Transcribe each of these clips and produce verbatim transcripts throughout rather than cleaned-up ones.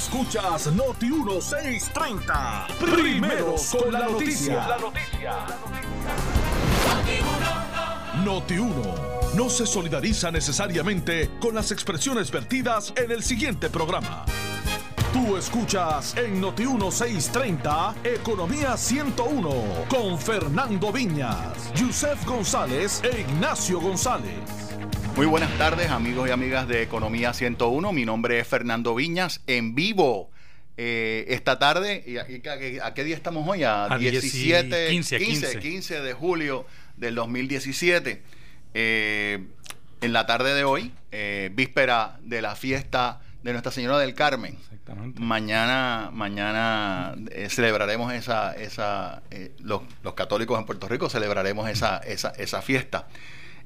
Escuchas Noti uno seiscientos treinta. Primeros con la noticia. La noticia. Noti uno no se solidariza necesariamente con las expresiones vertidas en el siguiente programa. Tú escuchas en Noti uno seiscientos treinta, Economía ciento uno, con Fernando Viñas, Yusef González e Ignacio González. Muy buenas tardes, amigos y amigas de Economía ciento uno. Mi nombre es Fernando Viñas, en vivo. Eh, esta tarde, y a, a, ¿a qué día estamos hoy? A, a diecisiete, quince, quince, quince de julio del dos mil diecisiete. Eh, en la tarde de hoy, eh, víspera de la fiesta de Nuestra Señora del Carmen. Exactamente. Mañana, mañana eh, celebraremos esa, esa eh, los, los católicos en Puerto Rico celebraremos esa, esa, esa fiesta.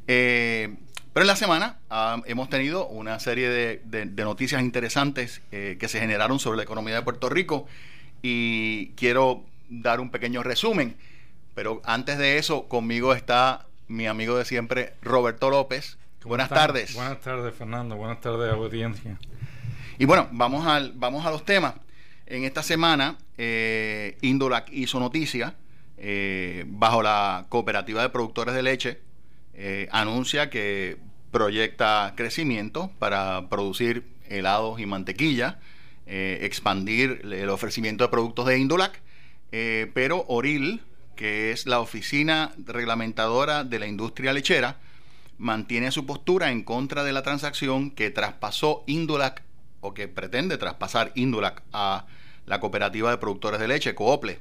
Eh, pero en la semana ah, hemos tenido una serie de, de, de noticias interesantes eh, que se generaron sobre la economía de Puerto Rico, y quiero dar un pequeño resumen. Pero antes de eso, conmigo está mi amigo de siempre, Roberto López. Buenas tardes. Buenas tardes, Fernando. Buenas tardes, audiencia. Y bueno, vamos al vamos a los temas. En esta semana, eh, Indulac hizo noticia eh, bajo la Cooperativa de Productores de Leche. Eh, anuncia que proyecta crecimiento para producir helados y mantequilla, eh, expandir el ofrecimiento de productos de Indulac, eh, pero Oril, que es la oficina reglamentadora de la industria lechera, mantiene su postura en contra de la transacción que traspasó Indulac, o que pretende traspasar Indulac a la Cooperativa de Productores de Leche, COOPLE,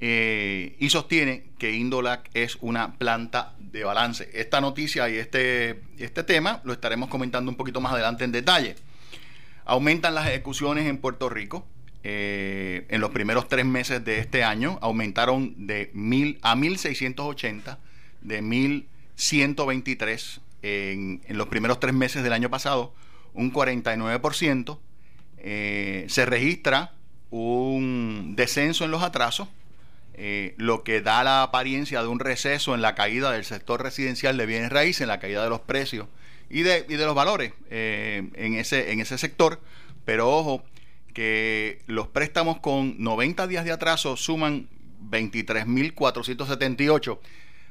eh, y sostiene que Indulac es una planta de balance. Esta noticia y este, este tema lo estaremos comentando un poquito más adelante en detalle. Aumentan las ejecuciones en Puerto Rico. Eh, en los primeros tres meses de este año aumentaron de mil a mil seiscientos ochenta, de mil ciento veintitrés en, en los primeros tres meses del año pasado, un cuarenta y nueve por ciento. Eh, se registra un descenso en los atrasos, eh, lo que da la apariencia de un receso en la caída del sector residencial de bienes raíces, en la caída de los precios y de, y de los valores eh, en, ese, en ese sector. Pero ojo, que los préstamos con noventa días de atraso suman veintitrés mil cuatrocientos setenta y ocho.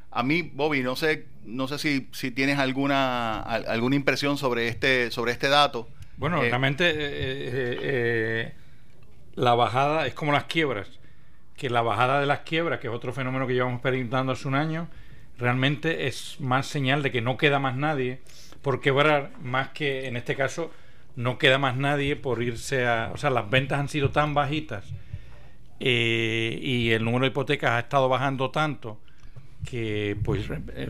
A mí, Bobby, no sé, no sé si, si tienes alguna alguna impresión sobre este sobre este dato. Bueno, eh, realmente eh, eh, eh, la bajada es como las quiebras, que la bajada de las quiebras, que es otro fenómeno que llevamos experimentando hace un año, realmente es más señal de que no queda más nadie por quebrar, más que en este caso no queda más nadie por irse a... O sea, las ventas han sido tan bajitas eh, y el número de hipotecas ha estado bajando tanto que pues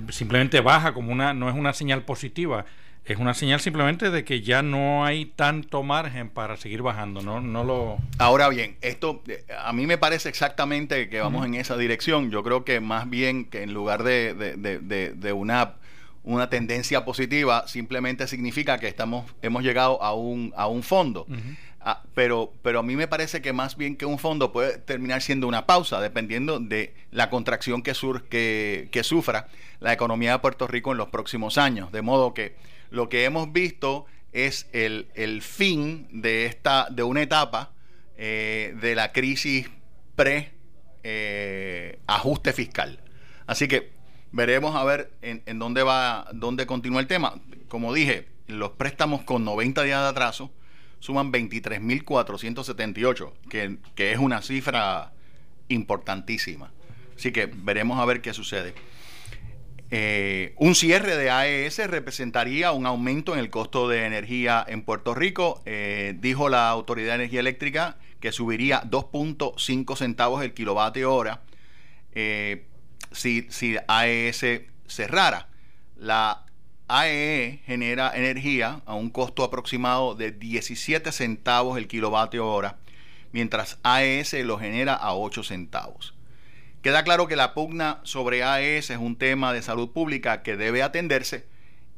simplemente baja como una, no es una señal positiva, es una señal simplemente de que ya no hay tanto margen para seguir bajando, no, no lo... Ahora bien, esto a mí me parece exactamente que vamos uh-huh. en esa dirección. Yo creo que más bien que en lugar de, de, de, de, de una, una tendencia positiva, simplemente significa que estamos, hemos llegado a un, a un fondo. Uh-huh. Ah, pero, pero a mí me parece que más bien que un fondo puede terminar siendo una pausa, dependiendo de la contracción que, sur, que, que sufra la economía de Puerto Rico en los próximos años. De modo que lo que hemos visto es el, el fin de, esta, de una etapa eh, de la crisis pre eh, ajuste fiscal. Así que veremos a ver en, en dónde va, dónde continúa el tema. Como dije, los préstamos con noventa días de atraso suman veintitrés mil cuatrocientos setenta y ocho, que, que es una cifra importantísima. Así que veremos a ver qué sucede. Eh, un cierre de A E S representaría un aumento en el costo de energía en Puerto Rico. Eh, dijo la Autoridad de Energía Eléctrica que subiría dos punto cinco centavos el kilovatio hora eh, si, si A E S cerrara. La A E E genera energía a un costo aproximado de diecisiete centavos el kilovatio hora, mientras A E S lo genera a ocho centavos. Queda claro que la pugna sobre A E S es un tema de salud pública que debe atenderse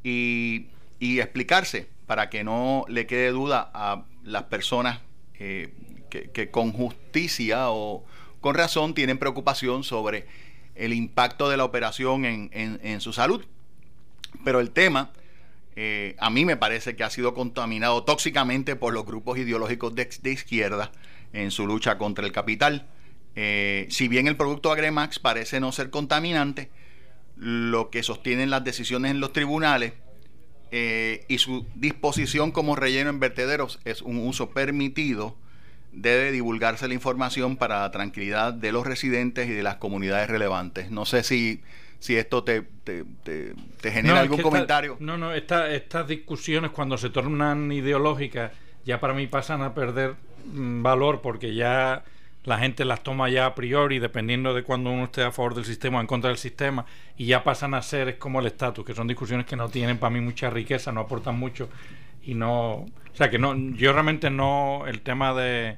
y, y explicarse para que no le quede duda a las personas eh, que, que con justicia o con razón tienen preocupación sobre el impacto de la operación en, en, en su salud. Pero el tema eh, a mí me parece que ha sido contaminado tóxicamente por los grupos ideológicos de, de izquierda en su lucha contra el capital. Eh, si bien el producto Agremax parece no ser contaminante, lo que sostienen las decisiones en los tribunales eh, y su disposición como relleno en vertederos es un uso permitido. Debe divulgarse la información para la tranquilidad de los residentes y de las comunidades relevantes. No sé si, si esto te, te, te, te genera no, algún esta, comentario. No, no, esta, estas discusiones cuando se tornan ideológicas ya para mí pasan a perder mmm, valor, porque ya la gente las toma ya a priori dependiendo de cuando uno esté a favor del sistema o en contra del sistema, y ya pasan a ser es como el estatus, que son discusiones que no tienen para mí mucha riqueza, no aportan mucho y no... O sea que no, yo realmente no, el tema de... de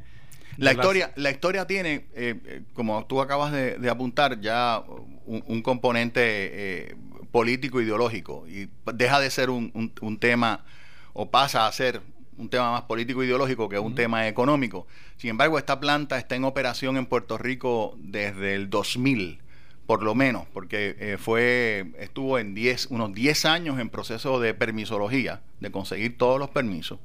la historia las... la historia tiene, eh, como tú acabas de, de apuntar, ya un, un componente eh, político ideológico, y deja de ser un, un, un tema, o pasa a ser un tema más político ideológico que un uh-huh. tema económico. Sin embargo, esta planta está en operación en Puerto Rico desde el dos mil, por lo menos, porque eh, fue estuvo en diez, unos diez años en proceso de permisología, de conseguir todos los permisos.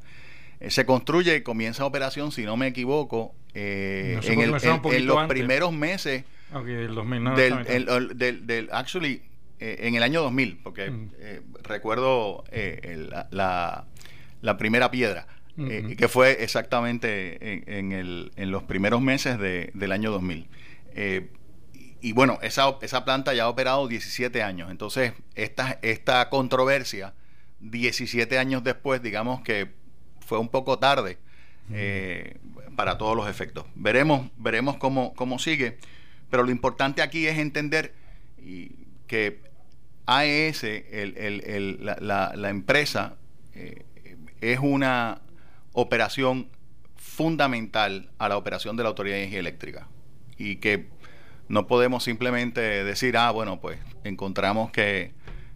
Eh, se construye y comienza operación, si no me equivoco, eh, no sé en, el, en, en los antes. primeros meses okay, el dos mil nueve, del, el, el, del, del actually eh, en el año dos mil, porque mm. eh, recuerdo eh, el, la, la primera piedra, mm-hmm. eh, que fue exactamente en, en, el, en los primeros meses de, del año dos mil. Eh, Y bueno, esa, esa planta ya ha operado diecisiete años. Entonces, esta, esta controversia, diecisiete años después, digamos que fue un poco tarde eh, mm. para todos los efectos. Veremos, veremos cómo, cómo sigue. Pero lo importante aquí es entender y, que A E S, el, el, el, la, la, la empresa, eh, es una operación fundamental a la operación de la Autoridad de Energía Eléctrica. Y que no podemos simplemente decir, ah, bueno, pues encontramos que,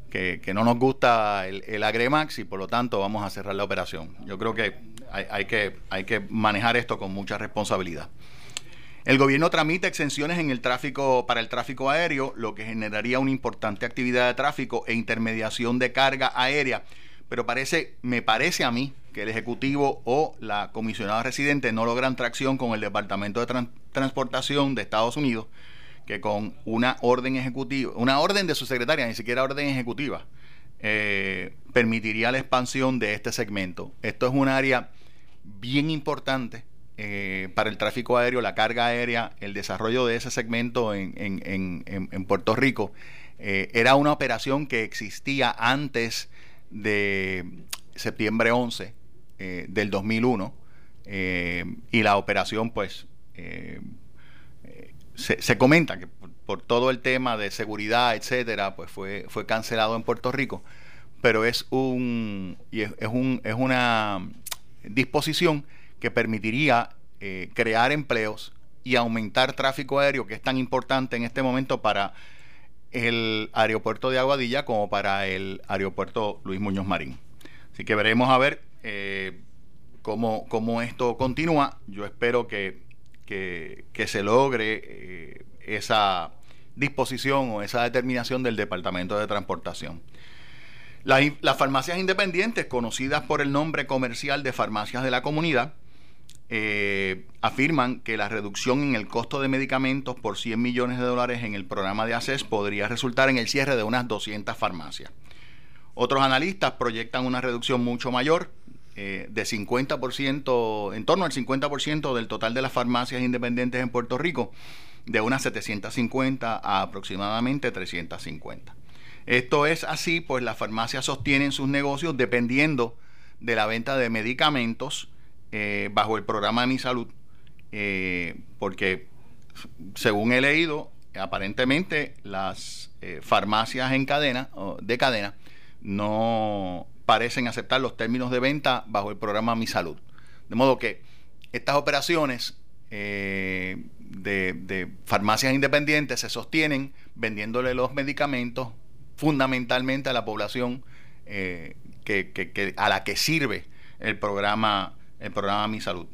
que, que no nos gusta el, el Agremax y por lo tanto vamos a cerrar la operación. Yo creo que hay, hay que hay que manejar esto con mucha responsabilidad. El gobierno tramita exenciones en el tráfico para el tráfico aéreo, lo que generaría una importante actividad de tráfico e intermediación de carga aérea. Pero parece, me parece a mí que el Ejecutivo o la comisionada residente no logran tracción con el Departamento de Trans- Transportación de Estados Unidos, que con una orden ejecutiva, una orden de su secretaria, ni siquiera orden ejecutiva, eh, permitiría la expansión de este segmento. Esto es un área bien importante eh, para el tráfico aéreo, la carga aérea, el desarrollo de ese segmento en, en, en, en Puerto Rico. Eh, era una operación que existía antes de septiembre once eh, del dos mil uno eh, y la operación pues... Eh, Se, se comenta que por, por todo el tema de seguridad, etcétera, pues fue, fue cancelado en Puerto Rico, pero es un y es, es un es una disposición que permitiría eh, crear empleos y aumentar tráfico aéreo, que es tan importante en este momento para el aeropuerto de Aguadilla como para el aeropuerto Luis Muñoz Marín. Así que veremos a ver eh, cómo, cómo esto continúa. Yo espero que Que, que se logre eh, esa disposición o esa determinación del Departamento de Transportación. Las, las farmacias independientes, conocidas por el nombre comercial de farmacias de la comunidad, eh, afirman que la reducción en el costo de medicamentos por cien millones de dólares en el programa de A C E S podría resultar en el cierre de unas doscientas farmacias. Otros analistas proyectan una reducción mucho mayor, Eh, de cincuenta por ciento, en torno al cincuenta por ciento del total de las farmacias independientes en Puerto Rico, de unas setecientas cincuenta a aproximadamente trescientas cincuenta. Esto es así, pues las farmacias sostienen sus negocios dependiendo de la venta de medicamentos eh, bajo el programa de Mi Salud, eh, porque según he leído, aparentemente las eh, farmacias en cadena o de cadena no parecen aceptar los términos de venta bajo el programa Mi Salud. De modo que estas operaciones eh, de, de farmacias independientes se sostienen vendiéndole los medicamentos fundamentalmente a la población eh, que, que, que, a la que sirve el programa, el programa Mi Salud.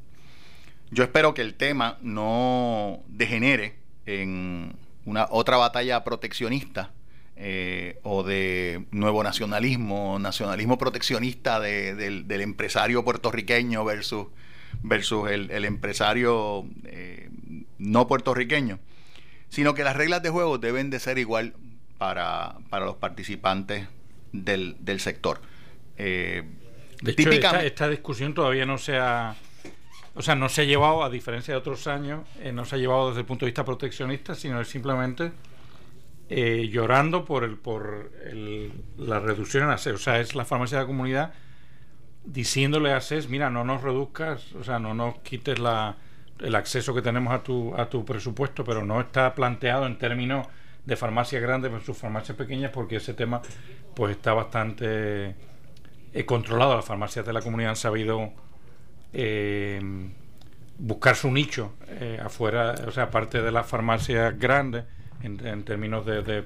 Yo espero que el tema no degenere en una otra batalla proteccionista eh, o de nuevo nacionalismo, nacionalismo proteccionista de, del, del empresario puertorriqueño versus, versus el, el empresario eh, no puertorriqueño, sino que las reglas de juego deben de ser igual para, para los participantes del, del sector. Eh, de hecho, esta, esta discusión todavía no se ha... O sea, no se ha llevado, a diferencia de otros años, eh, no se ha llevado desde el punto de vista proteccionista, sino es simplemente eh, llorando por el por el, la reducción en A C E S. O sea, es la farmacia de la comunidad diciéndole a A C E S, mira, no nos reduzcas, o sea, no nos quites la, el acceso que tenemos a tu, a tu presupuesto, pero no está planteado en términos de farmacias grandes versus farmacias pequeñas, porque ese tema pues está bastante eh, controlado. Las farmacias de la comunidad han sabido... Eh, buscar su nicho eh, afuera, o sea, aparte de las farmacias grandes, en, en términos de, de,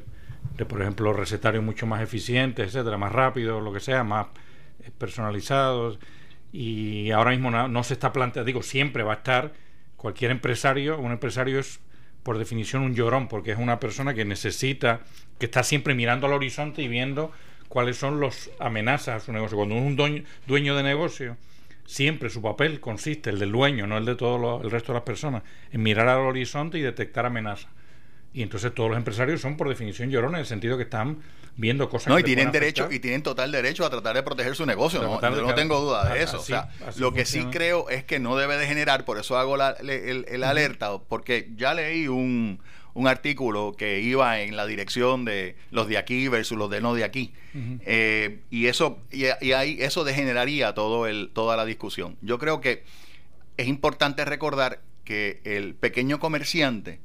de, por ejemplo, recetarios mucho más eficientes, etcétera, más rápidos, lo que sea, más eh, personalizados. Y ahora mismo no, no se está planteando, digo, siempre va a estar cualquier empresario. Un empresario es, por definición, un llorón, porque es una persona que necesita, que está siempre mirando al horizonte y viendo cuáles son las amenazas a su negocio. Cuando un dueño, dueño de negocio, siempre su papel consiste, el del dueño, no el de todo lo, el resto de las personas, en mirar al horizonte y detectar amenazas. Y entonces todos los empresarios son por definición llorones, en el sentido que están viendo cosas. No, que y tienen derecho, y tienen total derecho a tratar de proteger su negocio, ¿no? Yo no tengo duda de eso. Así, o sea, lo funciona. Que sí creo es que no debe de generar, por eso hago la, el, el, el alerta, porque ya leí un, un artículo que iba en la dirección de los de aquí versus los de no de aquí. Uh-huh. eh, y eso, y, y ahí eso degeneraría todo el, toda la discusión. Yo creo que es importante recordar que el pequeño comerciante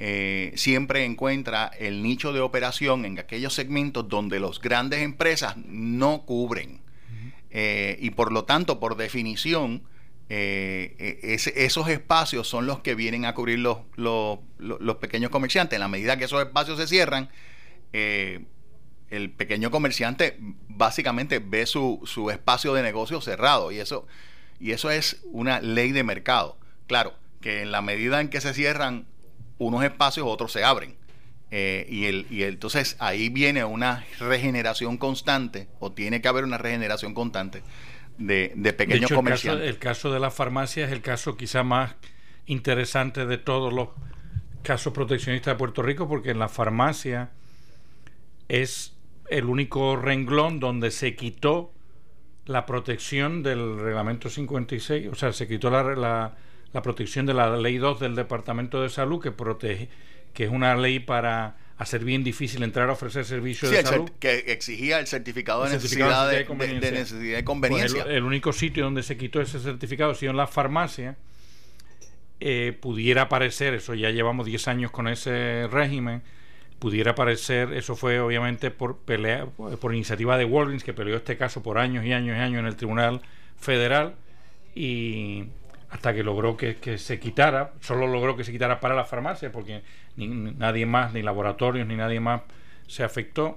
Eh, siempre encuentra el nicho de operación en aquellos segmentos donde las grandes empresas no cubren. Uh-huh. eh, y por lo tanto, por definición, eh, es, esos espacios son los que vienen a cubrir los, los, los, los pequeños comerciantes. En la medida que esos espacios se cierran, eh, el pequeño comerciante básicamente ve su, su espacio de negocio cerrado, y eso, y eso es una ley de mercado. Claro, que en la medida en que se cierran unos espacios, otros se abren. Eh, y, el, y el, entonces ahí viene una regeneración constante, o tiene que haber una regeneración constante de, de pequeños de hecho, comerciantes. El caso, el caso de las farmacias es el caso quizá más interesante de todos los casos proteccionistas de Puerto Rico, porque en la farmacia es el único renglón donde se quitó la protección del reglamento cincuenta y seis, o sea, se quitó la... la la protección de la ley dos del Departamento de Salud, que protege, que es una ley para hacer bien difícil entrar a ofrecer servicios sí, de salud, que exigía el certificado, el de, certificado necesidad de, de, de necesidad de conveniencia. Pues el, el único sitio donde se quitó ese certificado ha sido en la farmacia. Eh, pudiera aparecer eso, ya llevamos diez años con ese régimen, pudiera aparecer, eso fue obviamente por pelea, por iniciativa de Walgreens, que peleó este caso por años y años y años en el Tribunal Federal, y hasta que logró que, que se quitara. Solo logró que se quitara para la farmacia, porque ni, ni nadie más, ni laboratorios, ni nadie más se afectó.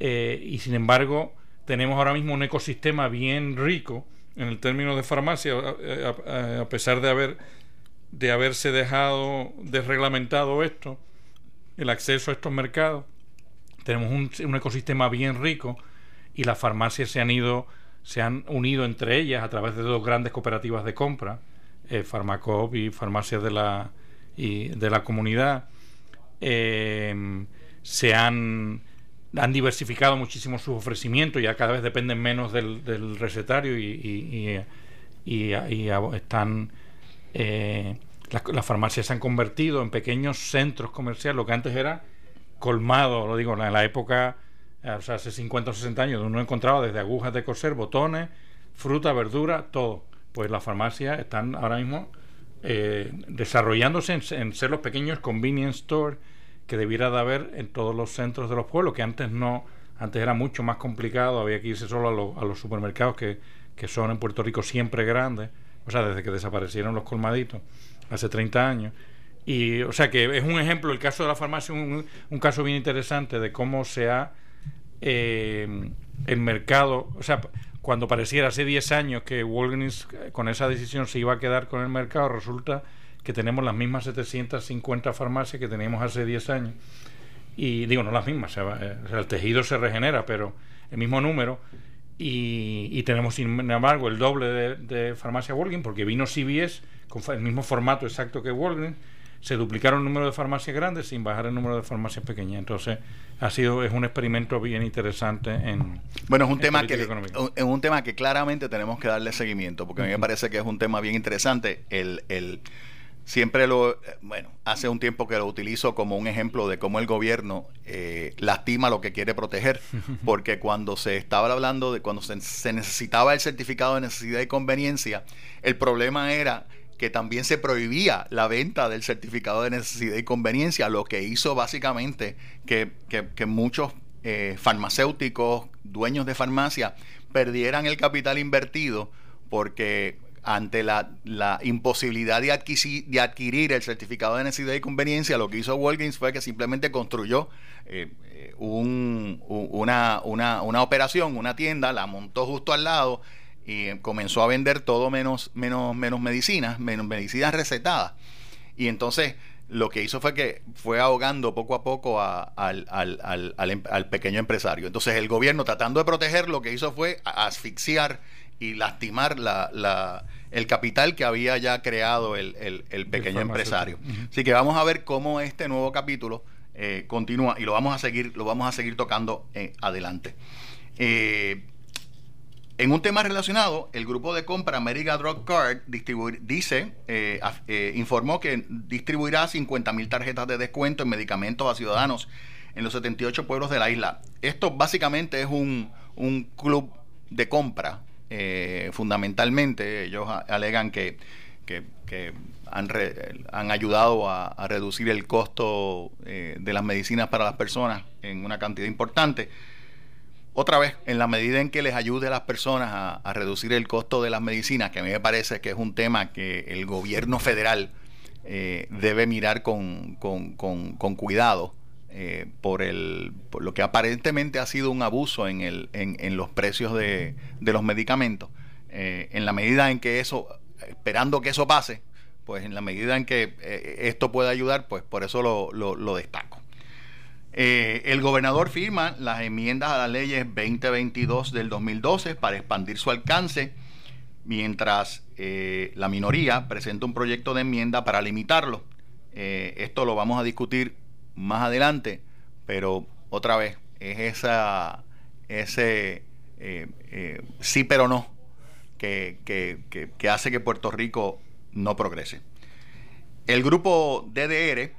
Eh, y sin embargo, tenemos ahora mismo un ecosistema bien rico en el término de farmacia, a, a, a pesar de haber de haberse dejado desreglamentado esto, el acceso a estos mercados. Tenemos un, un ecosistema bien rico, y las farmacias se han ido... se han unido entre ellas a través de dos grandes cooperativas de compra, eh, Farmacop y Farmacias de la y de la Comunidad. Eh, se han, han diversificado muchísimo sus ofrecimientos, ya cada vez dependen menos del, del recetario, y, y, y, y, y están eh, las, las farmacias se han convertido en pequeños centros comerciales, lo que antes era colmado, lo digo, en la época... O sea, hace cincuenta o sesenta años, uno encontraba desde agujas de coser, botones, fruta, verdura, todo. Pues las farmacias están ahora mismo eh, desarrollándose en, en ser los pequeños convenience stores que debiera de haber en todos los centros de los pueblos, que antes no, antes era mucho más complicado, había que irse solo a, lo, a los supermercados que, que son en Puerto Rico siempre grandes, o sea, desde que desaparecieron los colmaditos hace treinta años. Y, o sea, que es un ejemplo, el caso de la farmacia, un, un caso bien interesante de cómo se ha... Eh, el mercado, o sea, cuando pareciera hace diez años que Walgreens con esa decisión se iba a quedar con el mercado, resulta que tenemos las mismas setecientas cincuenta farmacias que teníamos hace diez años, y digo, no las mismas, se va, el tejido se regenera, pero el mismo número, y, y tenemos sin embargo el doble de, de farmacia Walgreens, porque vino C V S con el mismo formato exacto que Walgreens, se duplicaron el número de farmacias grandes sin bajar el número de farmacias pequeñas. Entonces ha sido, es un experimento bien interesante en, bueno, es un tema que es un tema que claramente tenemos que darle seguimiento, porque uh-huh. a mí me parece que es un tema bien interesante. El, el siempre lo, bueno, hace un tiempo que lo utilizo como un ejemplo de cómo el gobierno eh, lastima lo que quiere proteger, porque cuando se estaba hablando de cuando se, se necesitaba el certificado de necesidad y conveniencia, el problema era que también se prohibía la venta del certificado de necesidad y conveniencia, lo que hizo básicamente que, que, que muchos eh, farmacéuticos, dueños de farmacia, perdieran el capital invertido, porque ante la, la imposibilidad de, adquisi- de adquirir el certificado de necesidad y conveniencia, lo que hizo Walgreens fue que simplemente construyó eh, un, una, una, una operación, una tienda, la montó justo al lado, y comenzó a vender todo menos menos menos medicinas, menos medicinas recetadas. Y entonces lo que hizo fue que fue ahogando poco a poco a, al, al, al, al, al pequeño empresario. Entonces el gobierno, tratando de proteger, lo que hizo fue asfixiar y lastimar la, la, el capital que había ya creado el, el, el pequeño el empresario. Uh-huh. Así que vamos a ver cómo este nuevo capítulo eh, continúa, y lo vamos a seguir, lo vamos a seguir tocando eh, adelante. Eh, En un tema relacionado, el grupo de compra America Drug Card distribu- dice, eh, eh, informó que distribuirá cincuenta mil tarjetas de descuento en medicamentos a ciudadanos en los setenta y ocho pueblos de la isla. Esto básicamente es un, un club de compra, eh, fundamentalmente. Ellos a- alegan que, que, que han, re- han ayudado a, a reducir el costo eh, de las medicinas para las personas en una cantidad importante. Otra vez, en la medida en que les ayude a las personas a, a reducir el costo de las medicinas, que a mí me parece que es un tema que el gobierno federal eh, debe mirar con, con, con, con cuidado, eh, por el por lo que aparentemente ha sido un abuso en, el, en, en los precios de, de los medicamentos. Eh, en la medida en que eso, esperando que eso pase, pues en la medida en que eh, esto pueda ayudar, pues por eso lo, lo, lo destaco. Eh, el gobernador firma las enmiendas a las leyes veinte veintidós del dos mil doce para expandir su alcance, mientras eh, la minoría presenta un proyecto de enmienda para limitarlo. Eh, esto lo vamos a discutir más adelante, pero otra vez, es esa ese eh, eh, sí pero no que, que, que, que hace que Puerto Rico no progrese. El grupo D D R,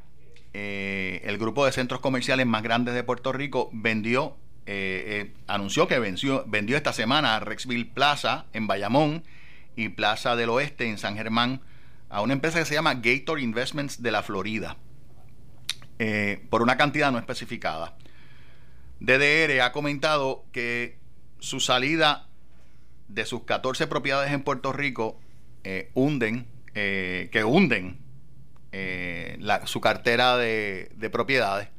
Eh, el grupo de centros comerciales más grandes de Puerto Rico, vendió, eh, eh, anunció que venció, vendió esta semana a Rexville Plaza en Bayamón y Plaza del Oeste en San Germán a una empresa que se llama Gator Investments de la Florida, eh, por una cantidad no especificada. D D R ha comentado que su salida de sus catorce propiedades en Puerto Rico eh, hunden, eh, que hunden Eh, la, su cartera de, de propiedades,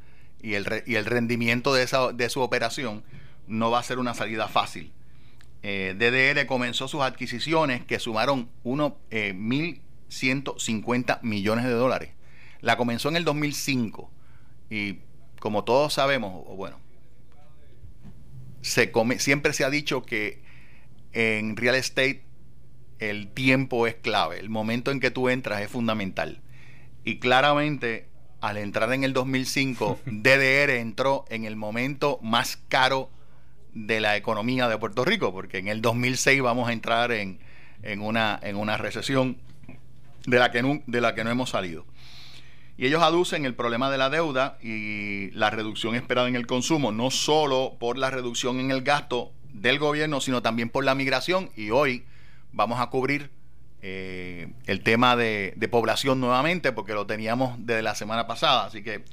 y el, re, y el rendimiento de, esa, de su operación no va a ser una salida fácil. Eh, D D R comenzó sus adquisiciones, que sumaron mil ciento cincuenta millones de dólares. La comenzó en el dos mil cinco y, como todos sabemos, bueno, se come, siempre se ha dicho que en real estate el tiempo es clave, el momento en que tú entras es fundamental. Y claramente, al entrar en el dos mil cinco, D D R entró en el momento más caro de la economía de Puerto Rico, porque en el dos mil seis vamos a entrar en, en, una, en una recesión de la, que no, de la que no hemos salido. Y ellos aducen el problema de la deuda y la reducción esperada en el consumo, no solo por la reducción en el gasto del gobierno, sino también por la migración. Y hoy vamos a cubrir Eh, el tema de, de población nuevamente, porque lo teníamos desde la semana pasada, así que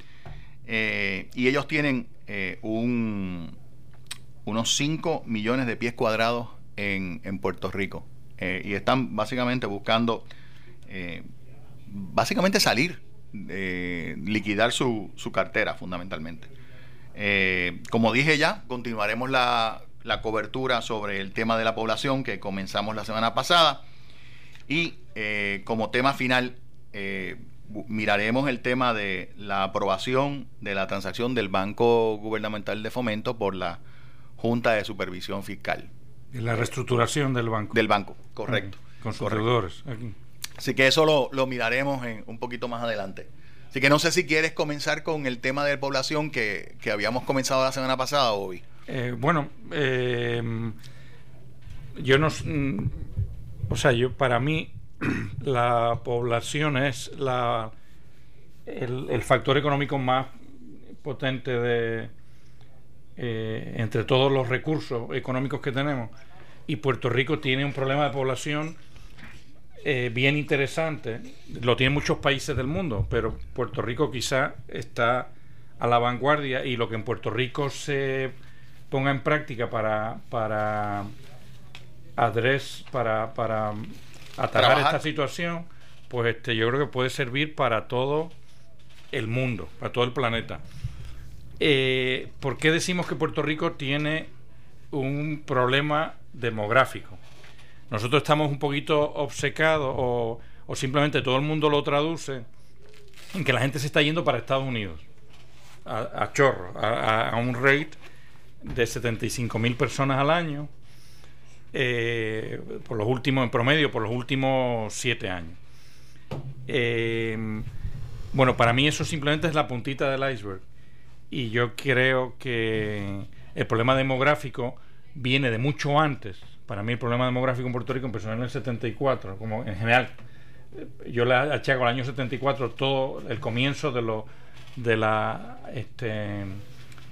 eh, y ellos tienen eh, un, unos cinco millones de pies cuadrados en, en Puerto Rico, eh, y están básicamente buscando eh, básicamente salir, eh, liquidar su, su cartera fundamentalmente. Eh, como dije ya, continuaremos la, la cobertura sobre el tema de la población que comenzamos la semana pasada. Y eh, como tema final, eh, miraremos el tema de la aprobación de la transacción del Banco Gubernamental de Fomento por la Junta de Supervisión Fiscal. La reestructuración del banco. Del banco, correcto. Aquí, con sus deudores. Así que eso lo, lo miraremos en, un poquito más adelante. Así que no sé si quieres comenzar con el tema de población que, que habíamos comenzado la semana pasada, Bobby. Eh, bueno, eh, yo no... O sea, yo para mí la población es la el, el factor económico más potente de... Eh, entre todos los recursos económicos que tenemos, y Puerto Rico tiene un problema de población eh, bien interesante. Lo tienen muchos países del mundo, pero Puerto Rico quizá está a la vanguardia, y lo que en Puerto Rico se ponga en práctica para para adres, para para atajar Trabajar. esta situación, pues este yo creo que puede servir para todo el mundo, para todo el planeta. Eh, ¿Por qué decimos que Puerto Rico tiene un problema demográfico? Nosotros estamos un poquito obcecados, o, o simplemente todo el mundo lo traduce en que la gente se está yendo para Estados Unidos a, a chorro, a, a un rate de setenta y cinco mil personas al año eh, por los últimos, en promedio por los últimos siete años. Eh, bueno, para mí eso simplemente es la puntita del iceberg. Y yo creo que el problema demográfico viene de mucho antes. Para mí el problema demográfico en Puerto Rico empezó en el setenta y cuatro, como en general. Yo le achaco al año setenta y cuatro todo el comienzo de lo de la este,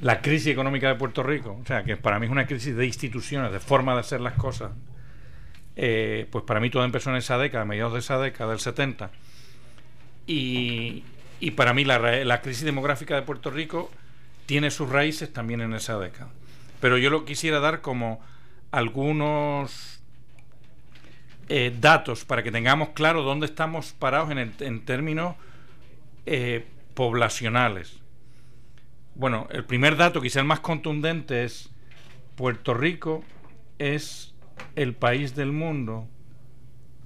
la crisis económica de Puerto Rico. O sea, que para mí es una crisis de instituciones, de forma de hacer las cosas. Eh, pues para mí todo empezó en esa década, a mediados de esa década, del setenta. Y, y para mí la, la crisis demográfica de Puerto Rico tiene sus raíces también en esa década. Pero yo lo quisiera dar como algunos eh, datos para que tengamos claro dónde estamos parados en, el, en términos eh, poblacionales. Bueno, el primer dato, quizá el más contundente, es: Puerto Rico es el país del mundo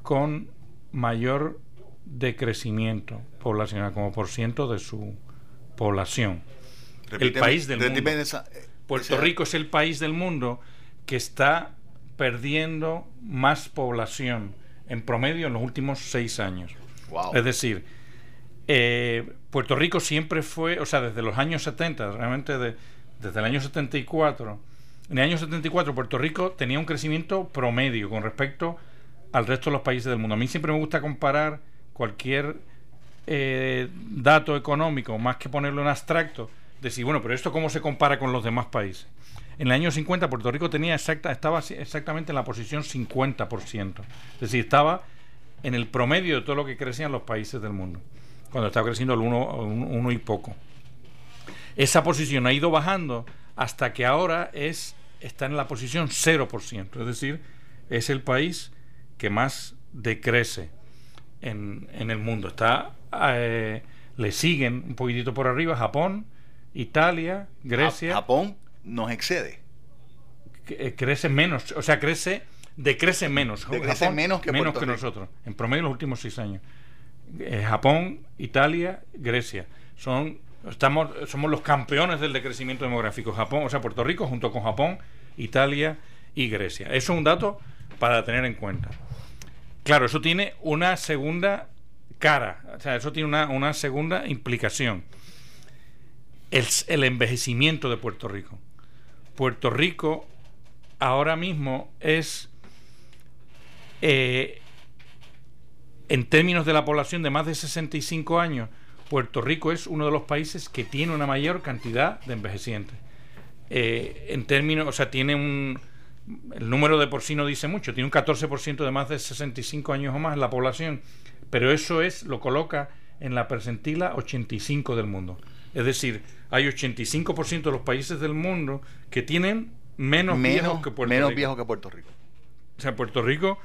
con mayor decrecimiento poblacional, como por ciento de su población. El país del mundo. Esa, eh, Puerto esa. Rico es el país del mundo que está perdiendo más población en promedio en los últimos seis años. Wow. Es decir, eh, Puerto Rico siempre fue, o sea, desde los años setenta, realmente de, desde el año setenta y cuatro. En el año setenta y cuatro Puerto Rico tenía un crecimiento promedio con respecto al resto de los países del mundo. A mí siempre me gusta comparar cualquier eh, dato económico, más que ponerlo en abstracto. Decir, bueno, pero esto ¿cómo se compara con los demás países? En el año cincuenta Puerto Rico tenía exacta, estaba exactamente en la posición cincuenta por ciento. Es decir, estaba en el promedio de todo lo que crecían los países del mundo, cuando estaba creciendo el uno, uno y poco. Esa posición ha ido bajando hasta que ahora es, está en la posición cero por ciento. Es decir, es el país que más decrece en, en el mundo. Está eh, le siguen un poquitito por arriba Japón, Italia, Grecia. Japón nos excede. Crece menos, o sea, crece, decrece menos. Decrece Japón, menos que, menos que nosotros, en promedio en los últimos seis años. Eh, Japón, Italia, Grecia. Son, estamos, somos los campeones del decrecimiento demográfico. Japón, o sea, Puerto Rico junto con Japón, Italia y Grecia. Eso es un dato para tener en cuenta. Claro, eso tiene una segunda cara, o sea, eso tiene una, una segunda implicación. El, el envejecimiento de Puerto Rico. Puerto Rico ahora mismo es, eh, en términos de la población de más de sesenta y cinco años, Puerto Rico es uno de los países que tiene una mayor cantidad de envejecientes. Eh, en términos, o sea, tiene un... El número de por sí no dice mucho, tiene un catorce por ciento de más de sesenta y cinco años o más en la población, pero eso es, lo coloca en la percentila ochenta y cinco del mundo. Es decir, hay ochenta y cinco por ciento de los países del mundo que tienen menos, menos, viejos, que Puerto menos Rico. viejos que Puerto Rico. O sea, Puerto Rico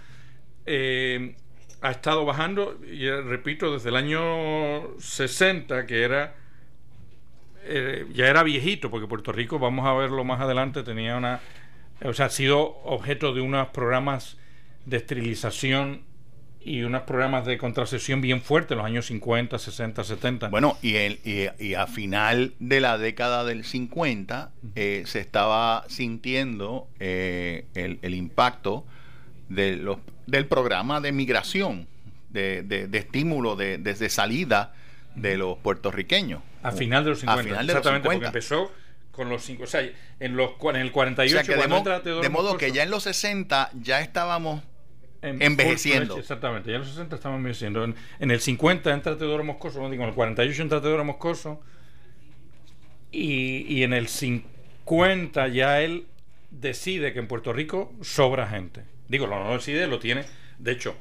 eh, ha estado bajando, y repito, desde el año sesenta, que era eh, ya era viejito, porque Puerto Rico, vamos a verlo más adelante, tenía una, o sea, ha sido objeto de unos programas de esterilización y unos programas de contracesión bien fuertes en los años cincuenta, sesenta, setenta. Bueno, y, el, y, y a final de la década del cincuenta eh, se estaba sintiendo eh, el, el impacto de los, del programa de migración, de, de, de estímulo, de, de, de salida de los puertorriqueños. A final de los cincuenta, a final de exactamente, los cincuenta. Porque empezó con los cinco, o sea, en, los, en el cuarenta y ocho. O sea, de, mo de modo que ya en los sesenta ya estábamos en, envejeciendo. Por, exactamente, ya en los sesenta estábamos envejeciendo. En, en el cincuenta entra Teodoro Moscoso, no digo, en el cuarenta y ocho entra Teodoro Moscoso, y, y en el cincuenta ya él decide que en Puerto Rico sobra gente. Digo, lo no decide, lo tiene. De hecho,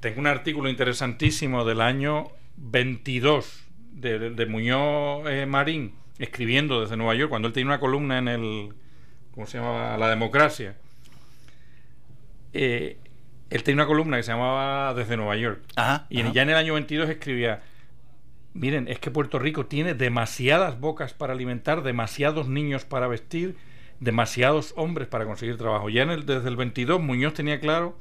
tengo un artículo interesantísimo del año veintidós de, de, de Muñoz eh, Marín, escribiendo desde Nueva York, cuando él tenía una columna en el, ¿cómo se llamaba? La Democracia. Eh, él tenía una columna que se llamaba Desde Nueva York. Ajá, y ajá. Ya en el año veintidós escribía, miren, es que Puerto Rico tiene demasiadas bocas para alimentar, demasiados niños para vestir, demasiados hombres para conseguir trabajo. Ya en el, desde el veintidós Muñoz tenía claro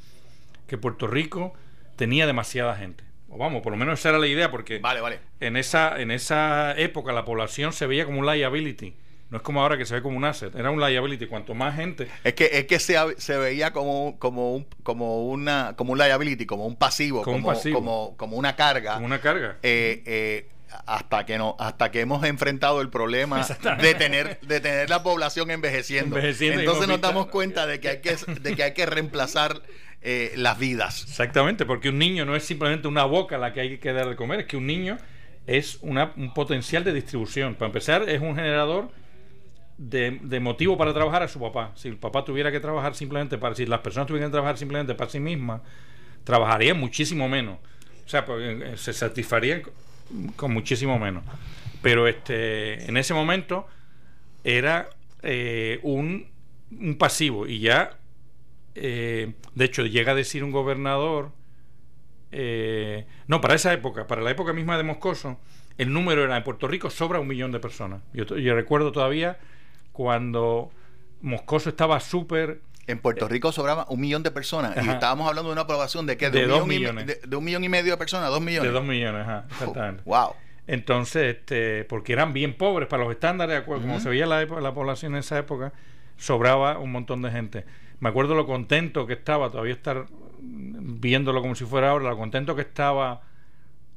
que Puerto Rico tenía demasiada gente. Vamos, por lo menos esa era la idea, porque vale, vale. En esa en esa época la población se veía como un liability. No es como ahora que se ve como un asset. Era un liability. Cuanto más gente... Es que es que se, se veía como como un, como una como un liability, como un pasivo, como, como, un pasivo. como, como una carga. Como una carga. Eh, eh, hasta que no hasta que hemos enfrentado el problema de tener de tener la población envejeciendo. envejeciendo Entonces nos damos cuenta de que hay que de que hay que reemplazar Eh, las vidas. Exactamente, porque un niño no es simplemente una boca a la que hay que dar de comer, es que un niño es una, un potencial de distribución. Para empezar, es un generador de, de motivo para trabajar a su papá. Si el papá tuviera que trabajar simplemente para, si las personas tuvieran que trabajar simplemente para sí mismas, trabajarían muchísimo menos. O sea, pues, se satisfarían con muchísimo menos. Pero este, en ese momento era eh, un, un pasivo, y ya. Eh, de hecho, llega a decir un gobernador, eh, no, para esa época, para la época misma de Moscoso, el número era, en Puerto Rico sobra un millón de personas. Yo, yo recuerdo todavía cuando Moscoso estaba súper... En Puerto Rico sobraba un millón de personas. Ajá. Y estábamos hablando de una aprobación de que de, de, un, millón y, de, de un millón y medio de personas, dos millones. De dos millones, ajá, exactamente. Oh, wow. Entonces, este, porque eran bien pobres para los estándares, uh-huh. Como se veía la, la población en esa época, sobraba un montón de gente. Me acuerdo lo contento que estaba, todavía estar viéndolo como si fuera ahora, lo contento que estaba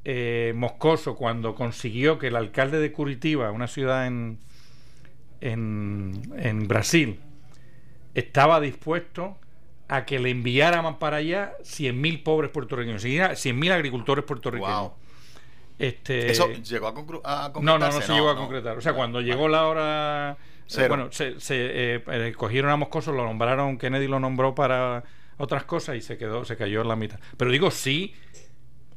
eh, Moscoso cuando consiguió que el alcalde de Curitiba, una ciudad en, en, en Brasil, estaba dispuesto a que le enviaran para allá cien mil pobres puertorriqueños, cien mil agricultores puertorriqueños. Wow. Este, ¿Eso llegó a, concre a concretar? No, no, no se no, llegó a no. concretar. O sea, cuando vale. llegó la hora... Cero. Bueno, se, se eh, eh, cogieron a Moscoso, lo nombraron, Kennedy lo nombró para otras cosas y se quedó, se cayó en la mitad. Pero digo, sí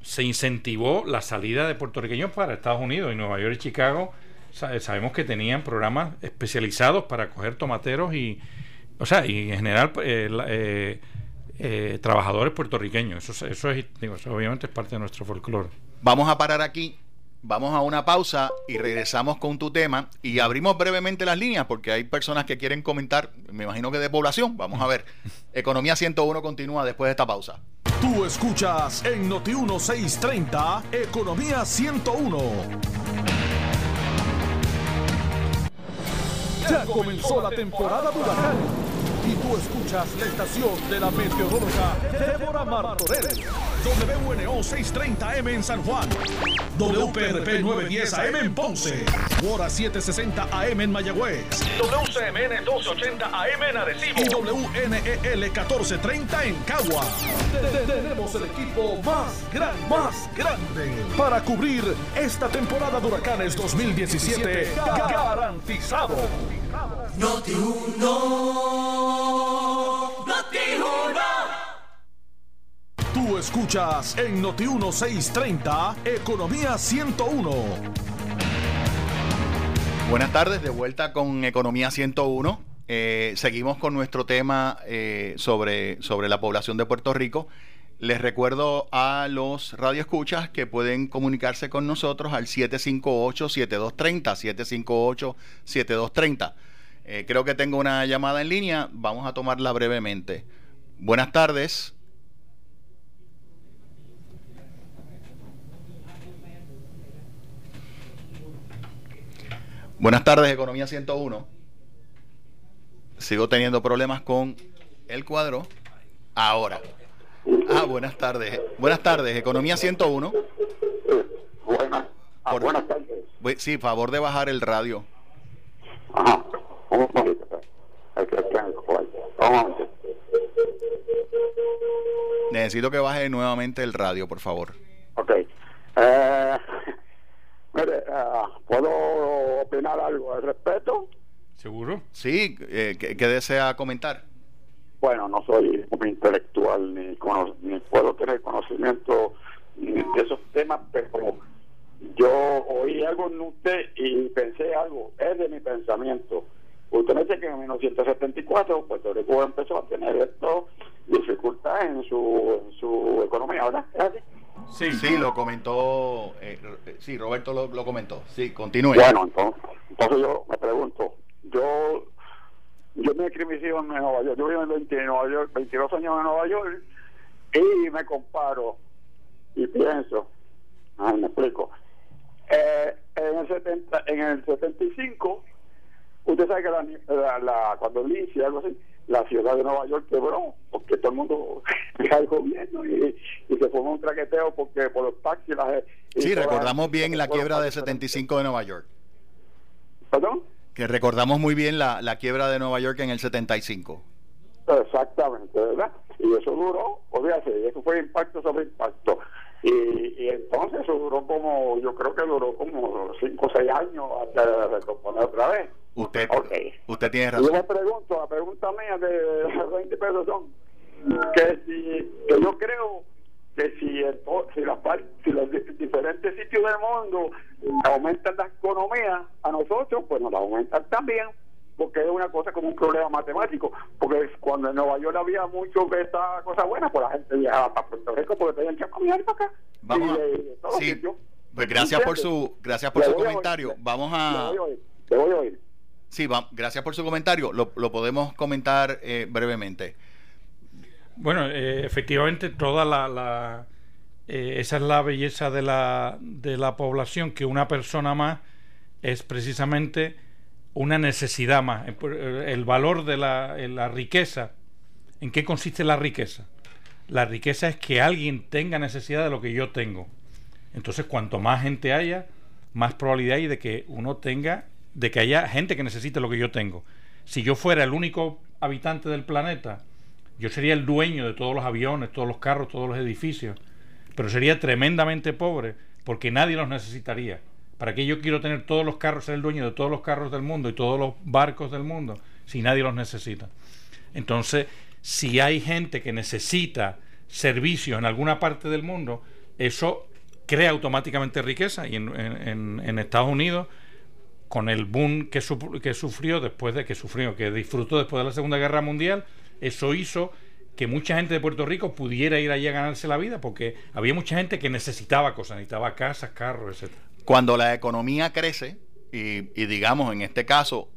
se incentivó la salida de puertorriqueños para Estados Unidos, y Nueva York y Chicago sabe, sabemos que tenían programas especializados para coger tomateros y, o sea, y en general eh, eh, eh, trabajadores puertorriqueños. Eso, eso es, digo, eso obviamente es parte de nuestro folclore. Vamos a parar aquí. Vamos a una pausa y regresamos con tu tema y abrimos brevemente las líneas porque hay personas que quieren comentar, me imagino que de población. Vamos a ver. Economía ciento uno continúa después de esta pausa. Tú escuchas en Noti uno seiscientos treinta, Economía ciento uno. Ya comenzó la temporada de huracán y tú escuchas la estación de la meteoróloga Débora Martorell. W N O seiscientos treinta A M en San Juan, W P R P nueve diez A M en Ponce, WORA setecientos sesenta A M en Mayagüez, W C M N mil doscientos ochenta A M en Arecibo y W N E L mil cuatrocientos treinta en Cagua. Tenemos el equipo más grande, más grande para cubrir esta temporada de huracanes dos mil diecisiete, garantizado. Noti uno, Noti uno. Tú escuchas en Noti uno seiscientos treinta, Economía ciento uno. Buenas tardes, de vuelta con Economía ciento uno. Eh, seguimos con nuestro tema eh, sobre, sobre la población de Puerto Rico. Les recuerdo a los radioescuchas que pueden comunicarse con nosotros al siete cinco ocho, siete dos tres cero, siete cinco ocho, siete dos tres cero. Eh, creo que tengo una llamada en línea, vamos a tomarla brevemente. Buenas tardes. Buenas tardes, Economía ciento uno. Sigo teniendo problemas con el cuadro. Ahora. Ah, buenas tardes. Buenas tardes, Economía ciento uno. Buenas, ah, por, buenas tardes. Sí, favor de bajar el radio. Ajá. Un momento. Un momento. Necesito que baje nuevamente el radio, por favor. Ok. Eh, mire, uh, ¿puedo opinar algo al respecto? ¿Seguro? Sí, eh, ¿qué, qué desea comentar? Bueno, no soy un intelectual, ni, cono ni puedo tener conocimiento de esos temas, pero yo oí algo en usted y pensé algo, es de mi pensamiento. Usted me dice que en mil novecientos setenta y cuatro Puerto Rico empezó a tener esto dificultad en su, en su economía, ¿verdad? ¿Es así? Sí, sí, lo comentó, eh, sí, Roberto lo, lo comentó, sí, continúe. Bueno, entonces, entonces yo me pregunto, yo yo me inscribí en Nueva York, yo vivo en veintidós años en Nueva York y me comparo y pienso, ay, me explico, eh, en, el setenta, en el setenta y cinco, usted sabe que la, la, la, cuando Liz y algo así, la ciudad de Nueva York quebró porque todo el mundo deja el gobierno y, y se formó un traqueteo porque por los taxis las, sí, recordamos las, bien la quiebra de setenta y cinco de Nueva York. ¿Perdón? Que recordamos muy bien la, la quiebra de Nueva York en el setenta y cinco. Exactamente, ¿verdad? Y eso duró, olvídate, eso fue impacto sobre impacto. Y, y entonces eso duró como, yo creo que duró como cinco o seis años hasta recomponer otra vez. Usted, okay. Usted tiene razón. Yo le pregunto, la pregunta mía de veinte pesos son que, si, que yo creo que si, el, si, las, si los diferentes sitios del mundo aumentan la economía, a nosotros pues nos la aumentan también, porque es una cosa como un problema matemático, porque cuando en Nueva York había mucho de esta cosa buena, pues la gente viajaba para Puerto Rico porque tenían que comer para acá. Vamos y, a, y, todos sí, sitios. Pues gracias por su, gracias por le su comentario. A oír, vamos a... Le voy a oír, le voy a oír. Sí, va, gracias por su comentario. Lo, lo podemos comentar eh, brevemente. Bueno, eh, efectivamente, toda la, la eh, esa es la belleza de la de la población, que una persona más es precisamente una necesidad más. El valor de la, la riqueza. ¿En qué consiste la riqueza? La riqueza es que alguien tenga necesidad de lo que yo tengo. Entonces, cuanto más gente haya, más probabilidad hay de que uno tenga, de que haya gente que necesite lo que yo tengo. Si yo fuera el único habitante del planeta, yo sería el dueño de todos los aviones, todos los carros, todos los edificios, pero sería tremendamente pobre porque nadie los necesitaría. ¿Para qué yo quiero tener todos los carros, ser el dueño de todos los carros del mundo y todos los barcos del mundo si nadie los necesita? Entonces, si hay gente que necesita servicios en alguna parte del mundo, eso crea automáticamente riqueza. Y en, en, en Estados Unidos, con el boom que, su, que sufrió después de que sufrió, que disfrutó después de la Segunda Guerra Mundial, eso hizo que mucha gente de Puerto Rico pudiera ir allí a ganarse la vida, porque había mucha gente que necesitaba cosas, necesitaba casas, carros, etcétera. Cuando la economía crece, y, y digamos en este caso,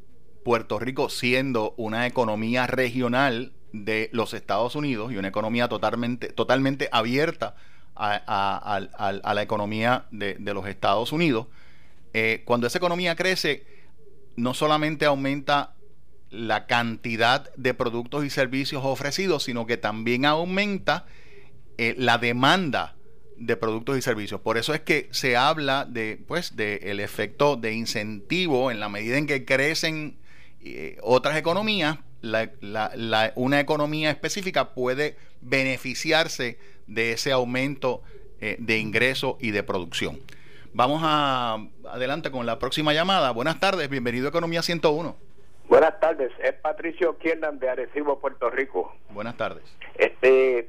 Puerto Rico siendo una economía regional de los Estados Unidos y una economía totalmente, totalmente abierta a, a, a, a, a la economía de, de los Estados Unidos, Eh, cuando esa economía crece, no solamente aumenta la cantidad de productos y servicios ofrecidos, sino que también aumenta eh, la demanda de productos y servicios. Por eso es que se habla de, pues, de el efecto de incentivo. En la medida en que crecen eh, otras economías, la, la, la, una economía específica puede beneficiarse de ese aumento eh, de ingreso y de producción. Vamos a adelante con la próxima llamada. Buenas tardes, bienvenido a Economía ciento uno. Buenas tardes, es Patricio Kiernan de Arecibo, Puerto Rico. Buenas tardes. Este,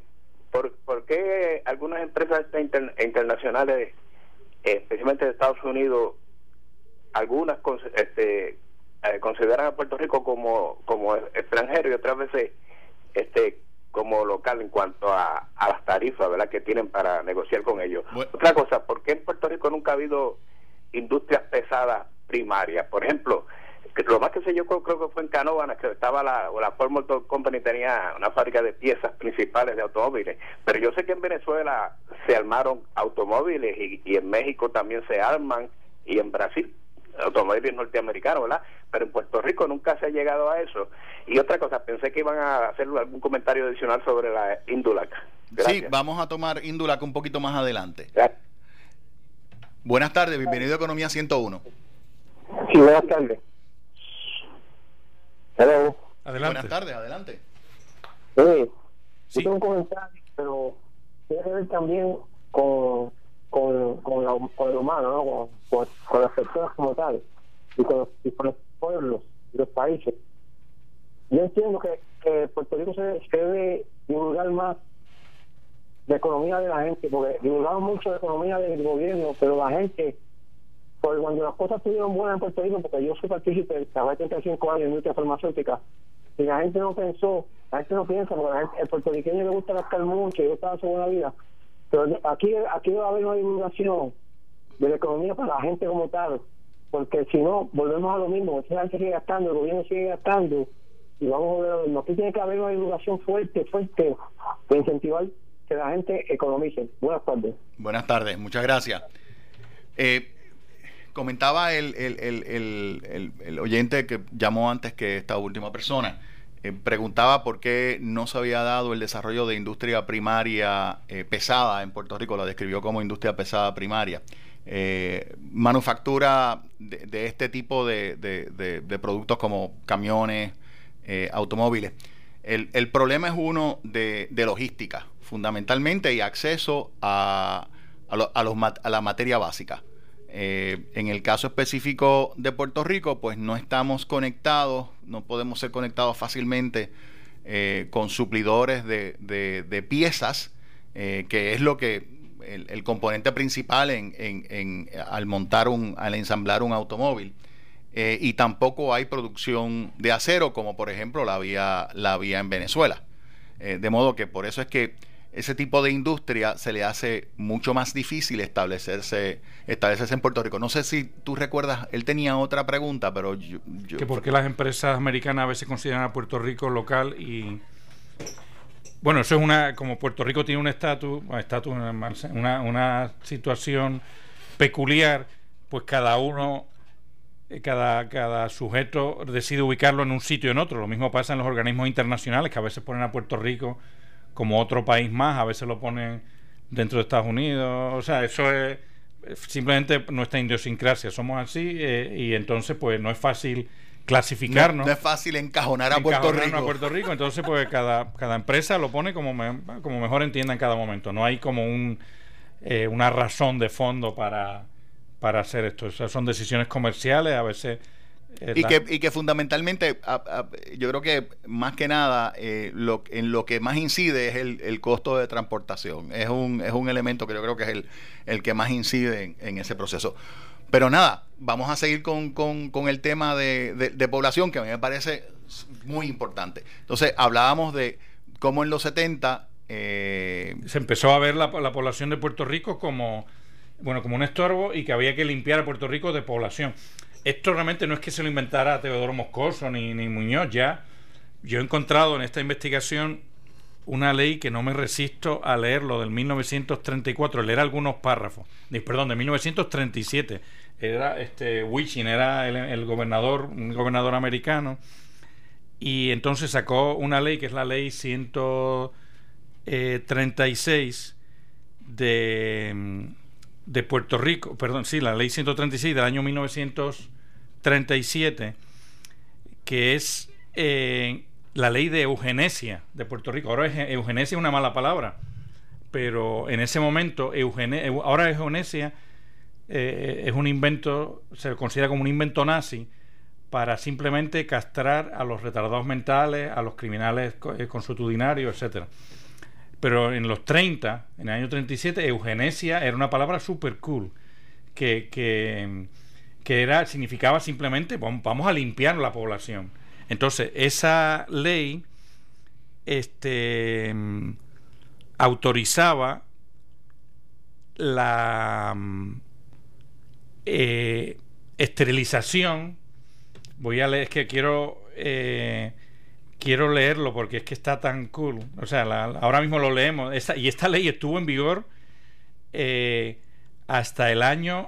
¿por, por qué algunas empresas inter, internacionales, especialmente de Estados Unidos, algunas este, consideran a Puerto Rico como, como extranjero y otras veces este como local en cuanto a, a las tarifas, ¿verdad?, que tienen para negociar con ellos? Bueno. Otra cosa, ¿por qué en Puerto Rico nunca ha habido industrias pesadas primarias? Por ejemplo, que lo más que sé yo creo, creo que fue en Canóvanas, que estaba la, o la Ford Motor Company, tenía una fábrica de piezas principales de automóviles, pero yo sé que en Venezuela se armaron automóviles y, y en México también se arman, y en Brasil automóviles norteamericanos, ¿verdad? Pero en Puerto Rico nunca se ha llegado a eso. Y otra cosa, pensé que iban a hacer algún comentario adicional sobre la Indulac. Gracias. Sí, vamos a tomar Indulac un poquito más adelante. Gracias. Buenas tardes, bienvenido a Economía ciento uno. Sí, buenas tardes. Hello. Adelante. Buenas tardes, adelante. Eh, sí. Yo tengo un comentario, pero tiene que ver también con con, con, la, con el humano, ¿no? Con, con, con las personas como tal, y con, y con los pueblos y los países. Yo entiendo que, que Puerto Rico se, se debe divulgar más de economía de la gente, porque divulgamos mucho de economía del gobierno, pero la gente, porque cuando las cosas estuvieron buenas en Puerto Rico, porque yo soy partícipe, trabajé treinta y cinco años en industria farmacéutica, y la gente no pensó, la gente no piensa, porque la gente, el puertorriqueño le gusta gastar mucho, le gusta su buena vida, pero aquí, aquí va a haber una divulgación de la economía para la gente como tal, porque si no, volvemos a lo mismo, la gente sigue gastando, el gobierno sigue gastando, y vamos a volver a lo mismo. Aquí tiene que haber una divulgación fuerte, fuerte, de incentivar que la gente economice. Buenas tardes. Buenas tardes, muchas gracias. Eh, comentaba el, el, el, el, el, el oyente que llamó antes que esta última persona, eh, preguntaba por qué no se había dado el desarrollo de industria primaria eh, pesada en Puerto Rico, la describió como industria pesada primaria. Eh, manufactura de, de este tipo de, de, de, de productos como camiones, eh, automóviles. El, el problema es uno de, de logística, fundamentalmente, y acceso a, a, lo, a, los, a la materia básica. Eh, en el caso específico de Puerto Rico, pues no estamos conectados, no podemos ser conectados fácilmente eh, con suplidores de, de, de piezas, eh, que es lo que el, el componente principal en, en, en, al montar un, al ensamblar un automóvil. Eh, y tampoco hay producción de acero, como por ejemplo la había, la había en Venezuela. Eh, de modo que por eso es que ese tipo de industria se le hace mucho más difícil establecerse establecerse en Puerto Rico. No sé si tú recuerdas, él tenía otra pregunta, pero yo... yo que ¿por qué las empresas americanas a veces consideran a Puerto Rico local y...? Bueno, eso es una... Como Puerto Rico tiene un estatus, una, una situación peculiar, pues cada uno... Cada, cada sujeto decide ubicarlo en un sitio o en otro. Lo mismo pasa en los organismos internacionales, que a veces ponen a Puerto Rico como otro país más, a veces lo ponen dentro de Estados Unidos. O sea, eso es simplemente nuestra idiosincrasia. Somos así, eh, y entonces pues no es fácil clasificarnos. No, no es fácil encajonar a Puerto Rico. a Puerto Rico. Entonces pues cada, cada empresa lo pone como, me, como mejor entienda en cada momento. No hay como un eh, una razón de fondo para... para hacer esto. O sea, son decisiones comerciales a veces. Eh, y, la... que, y que fundamentalmente, a, a, yo creo que más que nada, eh, lo, en lo que más incide es el, el costo de transportación. Es un, es un elemento que yo creo que es el, el que más incide en, en ese proceso. Pero nada, vamos a seguir con, con, con el tema de, de, de población, que a mí me parece muy importante. Entonces, hablábamos de cómo en los setenta... Eh, se empezó a ver la, la población de Puerto Rico como... bueno, como un estorbo, y que había que limpiar a Puerto Rico de población. Esto realmente no es que se lo inventara Teodoro Moscoso ni, ni Muñoz. Ya yo he encontrado en esta investigación una ley que no me resisto a leerlo, del mil novecientos treinta y cuatro, leer algunos párrafos, perdón, de mil novecientos treinta y siete. Era este Wichin, era el, el gobernador, un gobernador americano, y entonces sacó una ley que es la ley ciento treinta y seis de de Puerto Rico, perdón, sí, la ley ciento treinta y seis del año mil novecientos treinta y siete, que es eh, la ley de eugenesia de Puerto Rico. Ahora es, eugenesia es una mala palabra, pero en ese momento eugene, ahora eugenesia eh, es un invento, se considera como un invento nazi para simplemente castrar a los retardados mentales, a los criminales consuetudinarios, etcétera. Pero en los treinta, en el año treinta y siete, eugenesia era una palabra super cool, que, que, que era, significaba simplemente vamos a limpiar la población. Entonces, esa ley este, autorizaba la eh, esterilización. Voy a leer, es que quiero... Eh, Quiero leerlo porque es que está tan cool. O sea, la, la, ahora mismo lo leemos. Esta, y esta ley estuvo en vigor eh, hasta el año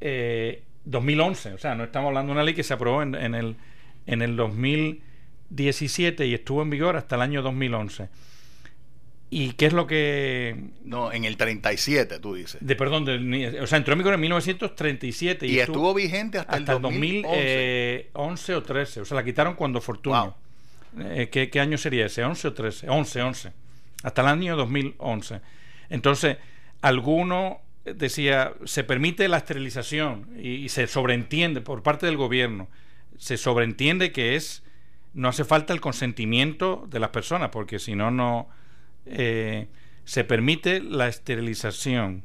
eh, dos mil once, o sea, no estamos hablando de una ley que se aprobó en, en el en el dos mil diecisiete y estuvo en vigor hasta el año dos mil once. ¿Y qué es lo que...? No, en el treinta y siete, tú dices. De, perdón, de, o sea, entró en vigor en mil novecientos treinta y siete. Y, y estuvo, estuvo vigente hasta, hasta el dos mil once. Eh, once o trece, o sea, la quitaron cuando Fortunio. Wow. Eh, ¿qué, ¿Qué año sería ese? ¿once o trece? once, once. Hasta el año dos mil once. Entonces, alguno decía, se permite la esterilización y, y se sobreentiende por parte del gobierno. Se sobreentiende que es... No hace falta el consentimiento de las personas, porque si no, no... Eh, se permite la esterilización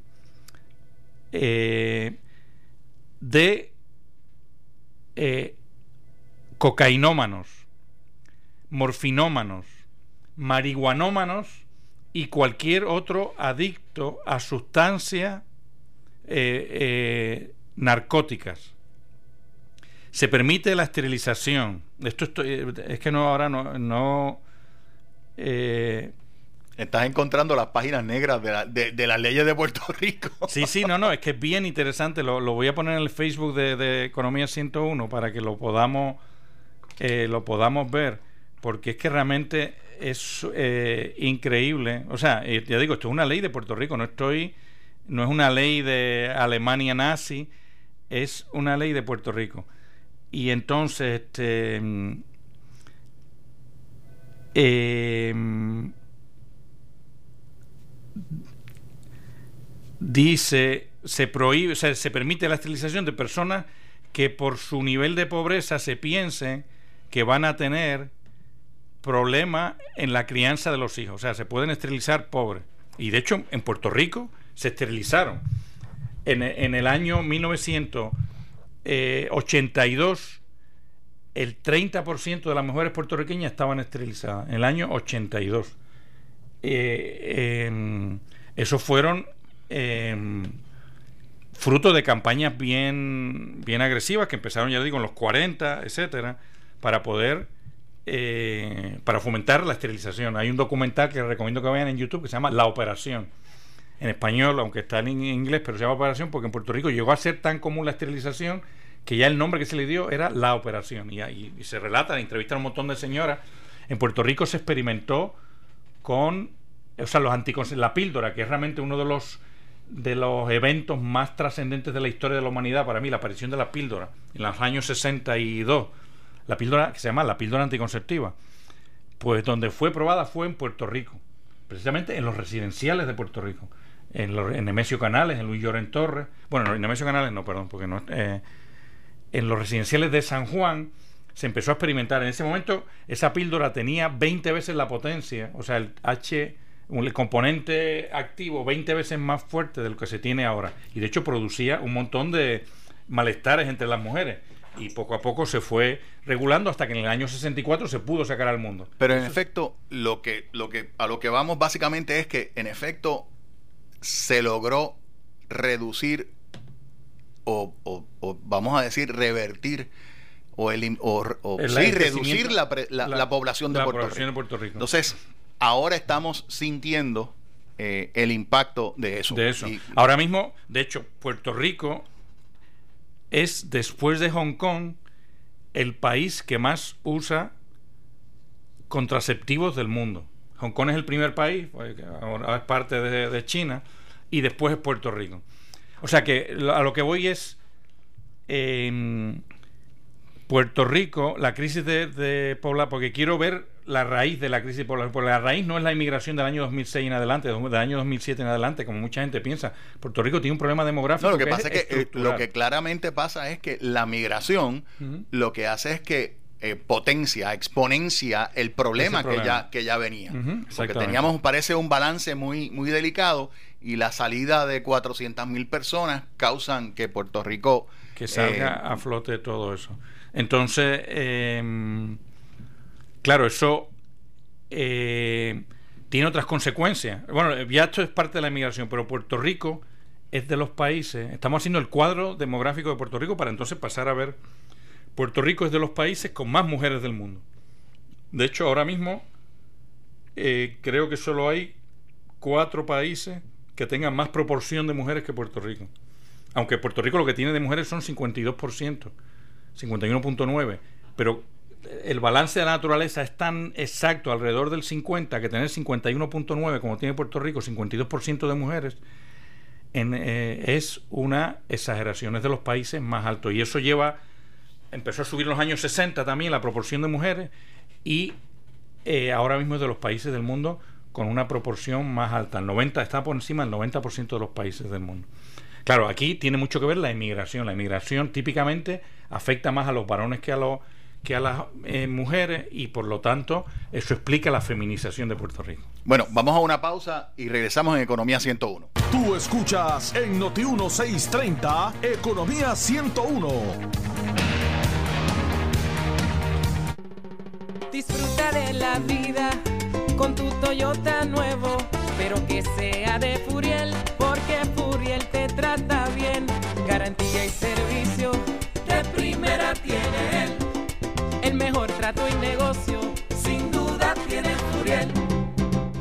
eh, de eh, cocainómanos, morfinómanos, marihuanómanos y cualquier otro adicto a sustancias eh, eh, narcóticas. Se permite la esterilización. Esto estoy, es que no ahora no, no eh, estás encontrando las páginas negras de, la, de, de las leyes de Puerto Rico. Sí, sí, no, no, es que es bien interesante. Lo, lo voy a poner en el Facebook de, de Economía ciento uno para que lo podamos eh, lo podamos ver, porque es que realmente es eh, increíble. O sea, eh, ya digo, esto es una ley de Puerto Rico, no estoy, no es una ley de Alemania nazi, es una ley de Puerto Rico. Y entonces, este... Eh, dice, se prohíbe, o sea, se permite la esterilización de personas que por su nivel de pobreza se piensen que van a tener problemas en la crianza de los hijos. O sea, se pueden esterilizar pobres. Y de hecho, en Puerto Rico se esterilizaron. En, en el año mil novecientos ochenta y dos, el treinta por ciento de las mujeres puertorriqueñas estaban esterilizadas. En el año ochenta y dos. Eh, eh, esos fueron eh, fruto de campañas bien, bien agresivas que empezaron, ya digo, en los cuarenta, etcétera, para poder eh, para fomentar la esterilización. Hay un documental que recomiendo que vean en YouTube que se llama La Operación, en español, aunque está en inglés, pero se llama Operación porque en Puerto Rico llegó a ser tan común la esterilización que ya el nombre que se le dio era La Operación, y, y, y se relata, entrevistan a un montón de señoras. En Puerto Rico se experimentó con, o sea, los anticonce- la píldora, que es realmente uno de los de los eventos más trascendentes de la historia de la humanidad. Para mí, la aparición de la píldora en los años sesenta y dos, la píldora que se llama la píldora anticonceptiva, pues donde fue probada fue en Puerto Rico, precisamente en los residenciales de Puerto Rico, en, los, en Nemesio Canales, en Luis Llorén Torres, bueno, en Nemesio Canales no, perdón, porque no, eh, en los residenciales de San Juan se empezó a experimentar. En ese momento esa píldora tenía veinte veces la potencia, o sea, el H, el componente activo veinte veces más fuerte de lo que se tiene ahora, y de hecho producía un montón de malestares entre las mujeres, y poco a poco se fue regulando hasta que en el año sesenta y cuatro se pudo sacar al mundo. Pero en Eso, efecto, lo que, lo que, a lo que vamos básicamente es que en efecto se logró reducir o, o, o vamos a decir revertir o, el, o, o el sí, reducir la, pre, la, la, la población, de, la Puerto población de Puerto Rico. Entonces, ahora estamos sintiendo eh, el impacto de eso. De eso. Y, ahora mismo, de hecho, Puerto Rico es, después de Hong Kong, el país que más usa contraceptivos del mundo. Hong Kong es el primer país, ahora es parte de, de China, y después es Puerto Rico. O sea que a lo que voy es... Eh, Puerto Rico, la crisis de, de población, porque quiero ver la raíz de la crisis de población, porque la raíz no es la inmigración del año dos mil seis en adelante, del año dos mil siete en adelante, como mucha gente piensa. Puerto Rico tiene un problema demográfico. No, lo que, que pasa es que eh, lo que claramente pasa es que la migración uh-huh. lo que hace es que eh, potencia, exponencia el problema, problema. Que, ya, que ya venía. Uh-huh, porque teníamos, parece, un balance muy, muy delicado, y la salida de cuatrocientas mil personas causan que Puerto Rico... Que salga eh, a flote todo eso. Entonces, eh, claro, eso eh, tiene otras consecuencias. Bueno, ya esto es parte de la inmigración, pero Puerto Rico es de los países... Estamos haciendo el cuadro demográfico de Puerto Rico para entonces pasar a ver... Puerto Rico es de los países con más mujeres del mundo. De hecho, ahora mismo eh, creo que solo hay cuatro países que tengan más proporción de mujeres que Puerto Rico. aunque Puerto Rico lo que tiene de mujeres son cincuenta y dos por ciento, cincuenta y uno punto nueve por ciento, pero el balance de la naturaleza es tan exacto, alrededor del cincuenta, que tener cincuenta y uno punto nueve, como tiene Puerto Rico, cincuenta y dos por ciento de mujeres, en, eh, es una exageración, es de los países más altos. Y eso lleva, empezó a subir en los años sesenta también la proporción de mujeres, y eh, ahora mismo es de los países del mundo con una proporción más alta. El noventa está por encima del noventa por ciento de los países del mundo. Claro, aquí tiene mucho que ver la inmigración. La inmigración típicamente afecta más a los varones que a los que a las eh, mujeres, y por lo tanto eso explica la feminización de Puerto Rico. Bueno, vamos a una pausa y regresamos en Economía ciento uno. Tú escuchas en Noti uno seiscientos treinta Economía ciento uno. Disfruta de la vida con tu Toyota nuevo, pero que sea de Furiel, porque Furiel te trata bien. Garantía y servicio de primera tiene él. El mejor trato y negocio, sin duda tiene Furiel.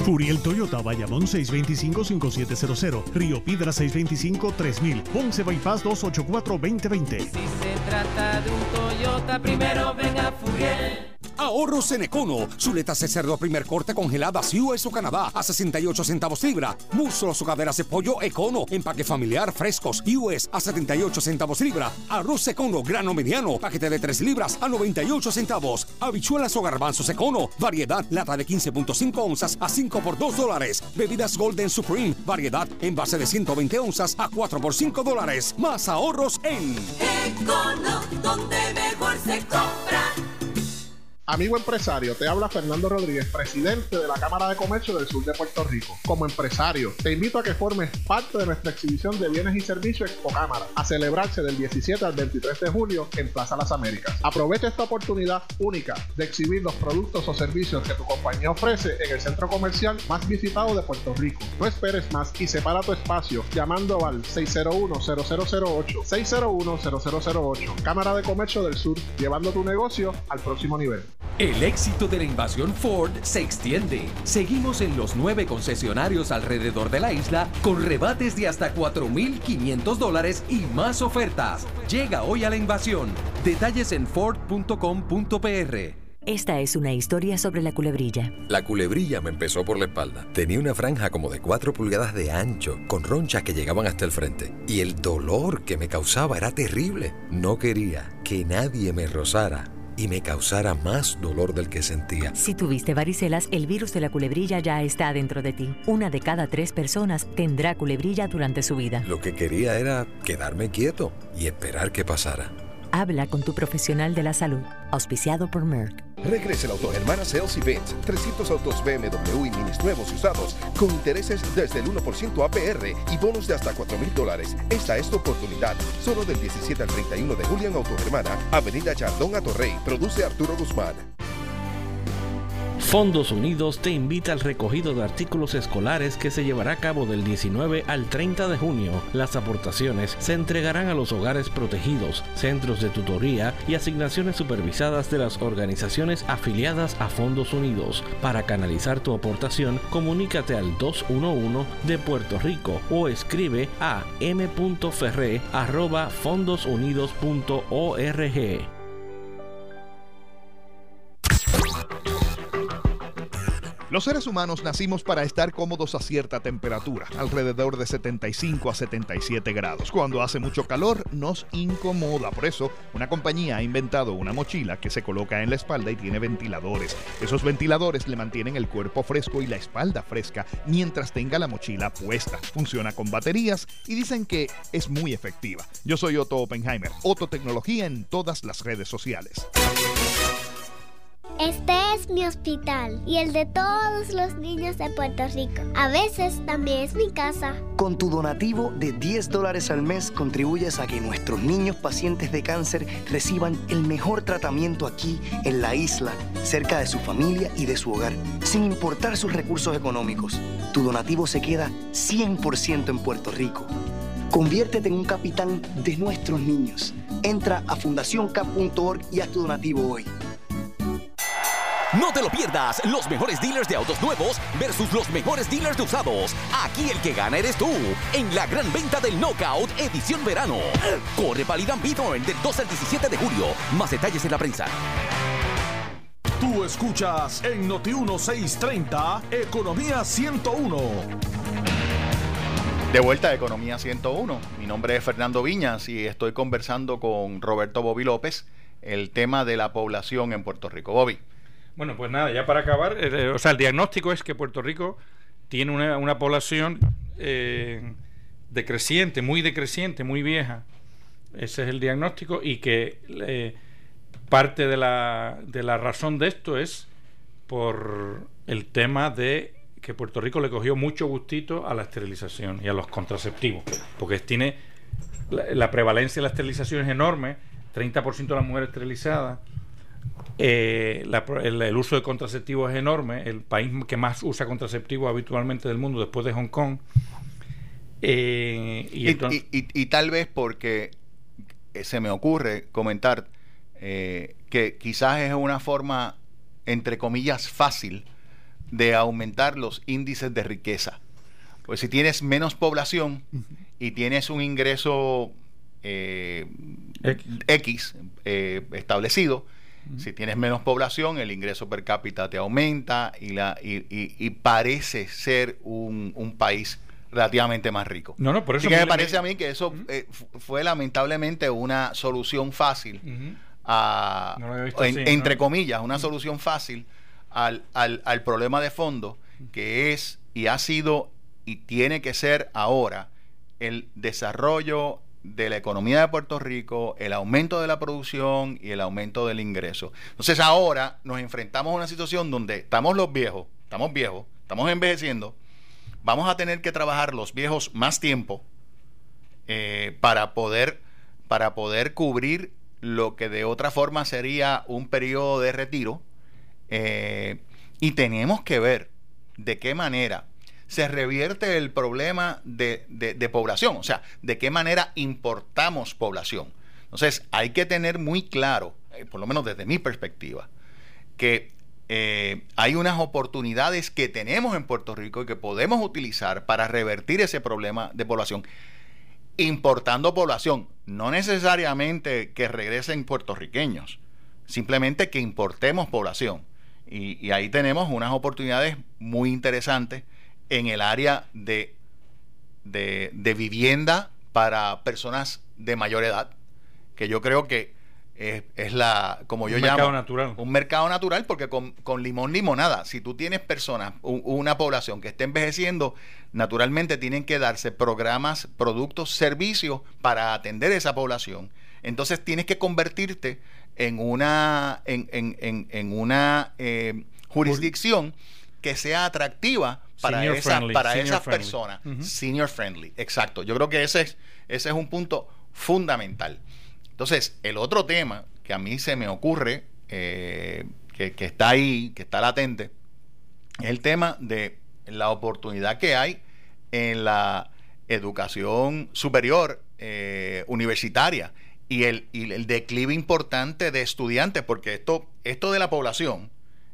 Furiel Toyota, Bayamón seis dos cinco cinco siete cero cero, Río Piedra seis dos cinco tres mil, Ponce Bypass dos ocho cuatro dos cero dos cero. Si se trata de un Toyota, primero venga Furiel. Ahorros en Econo. Chuletas de cerdo primer corte congeladas U S o Canadá a sesenta y ocho centavos libra. Muslos o caderas de pollo Econo. Empaque familiar frescos U S a setenta y ocho centavos libra. Arroz Econo grano mediano. Paquete de tres libras a noventa y ocho centavos. Habichuelas o garbanzos Econo. Variedad lata de quince punto cinco onzas a cinco por dos dólares. Bebidas Golden Supreme. Variedad envase de ciento veinte onzas a cuatro por cinco dólares. Más ahorros en Econo, donde mejor se compra. Amigo empresario, te habla Fernando Rodríguez, presidente de la Cámara de Comercio del Sur de Puerto Rico. Como empresario, te invito a que formes parte de nuestra exhibición de bienes y servicios Expo Cámara, a celebrarse del diecisiete al veintitrés de julio en Plaza Las Américas. Aprovecha esta oportunidad única de exhibir los productos o servicios que tu compañía ofrece en el centro comercial más visitado de Puerto Rico. No esperes más y separa tu espacio llamando al seis cero uno cero cero cero ocho, seis cero uno cero cero cero ocho. Cámara de Comercio del Sur, llevando tu negocio al próximo nivel. El éxito de la invasión Ford se extiende. Seguimos en los nueve concesionarios alrededor de la isla con rebates de hasta cuatro mil quinientos dólares y más ofertas. Llega hoy a la invasión. Detalles en ford punto com punto p r. Esta es una historia sobre la culebrilla. La culebrilla me empezó por la espalda. Tenía una franja como de cuatro pulgadas de ancho, con ronchas que llegaban hasta el frente. Y el dolor que me causaba era terrible. No quería que nadie me rozara y me causara más dolor del que sentía. Si tuviste varicelas, el virus de la culebrilla ya está dentro de ti. Una de cada tres personas tendrá culebrilla durante su vida. Lo que quería era quedarme quieto y esperar que pasara. Habla con tu profesional de la salud. Auspiciado por Merck. Regresa el Autogermana Sales Event. trescientos autos B M W y minis nuevos y usados con intereses desde el uno por ciento A P R y bonos de hasta cuatro mil dólares. Esta es tu oportunidad. Solo del diecisiete al treinta y uno de julio en Autogermana, Avenida Chardón a Torrey. Produce Arturo Guzmán. Fondos Unidos te invita al recogido de artículos escolares que se llevará a cabo del diecinueve al treinta de junio. Las aportaciones se entregarán a los hogares protegidos, centros de tutoría y asignaciones supervisadas de las organizaciones afiliadas a Fondos Unidos. Para canalizar tu aportación, comunícate al dos uno uno de Puerto Rico o escribe a m punto ferré arroba fondos unidos punto org. Los seres humanos nacimos para estar cómodos a cierta temperatura, alrededor de setenta y cinco a setenta y siete grados. Cuando hace mucho calor, nos incomoda. Por eso, una compañía ha inventado una mochila que se coloca en la espalda y tiene ventiladores. Esos ventiladores le mantienen el cuerpo fresco y la espalda fresca mientras tenga la mochila puesta. Funciona con baterías y dicen que es muy efectiva. Yo soy Otto Oppenheimer, Otto Tecnología en todas las redes sociales. Este es mi hospital y el de todos los niños de Puerto Rico. A veces también es mi casa. Con tu donativo de diez dólares al mes contribuyes a que nuestros niños pacientes de cáncer reciban el mejor tratamiento aquí en la isla, cerca de su familia y de su hogar, sin importar sus recursos económicos. Tu donativo se queda cien por ciento en Puerto Rico. Conviértete en un capitán de nuestros niños. Entra a fundación cap punto org y haz tu donativo hoy. No te lo pierdas, los mejores dealers de autos nuevos versus los mejores dealers de usados. Aquí el que gana eres tú, en la gran venta del Knockout edición verano. Corre para el Bidon del doce al diecisiete de julio. Más detalles en la prensa. Tú escuchas en Noti uno seiscientos treinta, Economía ciento uno. De vuelta a Economía ciento uno. Mi nombre es Fernando Viñas y estoy conversando con Roberto Bobby López el tema de la población en Puerto Rico. Bobby. Bueno, pues nada, ya para acabar, eh, o sea, el diagnóstico es que Puerto Rico tiene una, una población eh, decreciente, muy decreciente, muy vieja. Ese es el diagnóstico y que eh, parte de la, de la razón de esto es por el tema de que Puerto Rico le cogió mucho gustito a la esterilización y a los contraceptivos, porque tiene la, la prevalencia de la esterilización es enorme, treinta por ciento de las mujeres esterilizadas, eh, la, el, el uso de contraceptivos es enorme, el país que más usa contraceptivos habitualmente del mundo después de Hong Kong. Eh, y, entonces, y, y, y, y tal vez porque eh, se me ocurre comentar eh, que quizás es una forma, entre comillas, fácil de aumentar los índices de riqueza. Pues si tienes menos población y tienes un ingreso eh, X, X eh, establecido, uh-huh. Si tienes menos población, el ingreso per cápita te aumenta y, la, y, y, y parece ser un, un país relativamente más rico. No, no, por eso. Así que me parece a mí que eso uh-huh. eh, fue lamentablemente una solución fácil, uh-huh. a, no lo he visto en, así, entre ¿no? comillas, una uh-huh. solución fácil al, al, al problema de fondo que es y ha sido y tiene que ser ahora el desarrollo de la economía de Puerto Rico, el aumento de la producción y el aumento del ingreso. Entonces ahora nos enfrentamos a una situación donde estamos los viejos, estamos viejos, estamos envejeciendo, vamos a tener que trabajar los viejos más tiempo eh, para poder para poder cubrir lo que de otra forma sería un periodo de retiro. Eh, y tenemos que ver de qué manera se revierte el problema de, de, de población, o sea, de qué manera importamos población. Entonces hay que tener muy claro, eh, por lo menos desde mi perspectiva, que eh, hay unas oportunidades que tenemos en Puerto Rico y que podemos utilizar para revertir ese problema de población, importando población, no necesariamente que regresen puertorriqueños, simplemente que importemos población. Y, y ahí tenemos unas oportunidades muy interesantes en el área de, de, de vivienda para personas de mayor edad, que yo creo que es, es la, como yo llamo, un mercado natural. Un mercado natural, porque con, con limón, limonada, si tú tienes personas, un, una población que esté envejeciendo, naturalmente tienen que darse programas, productos, servicios para atender esa población. Entonces tienes que convertirte en una, en, en, en, en una eh, jurisdicción que sea atractiva para, senior esa, friendly, para esas friendly. personas. Uh-huh. Senior friendly, exacto. Yo creo que ese es, ese es un punto fundamental. Entonces, el otro tema que a mí se me ocurre, eh, que, que está ahí, que está latente, es el tema de la oportunidad que hay en la educación superior eh, universitaria y el, y el declive importante de estudiantes, porque esto, esto de la población